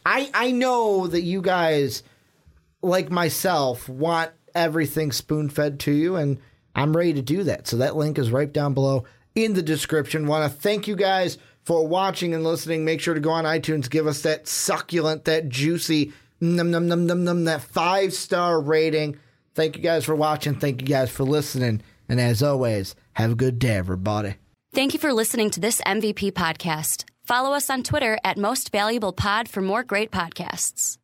I know that you guys, like myself, want everything spoon-fed to you, and I'm ready to do that. So that link is right down below in the description. Want to thank you guys for watching and listening. Make sure to go on iTunes, give us that succulent, that juicy, that 5-star rating. Thank you guys for watching. Thank you guys for listening. And as always, have a good day, everybody. Thank you for listening to this MVP podcast. Follow us on Twitter at Most Valuable Pod for more great podcasts.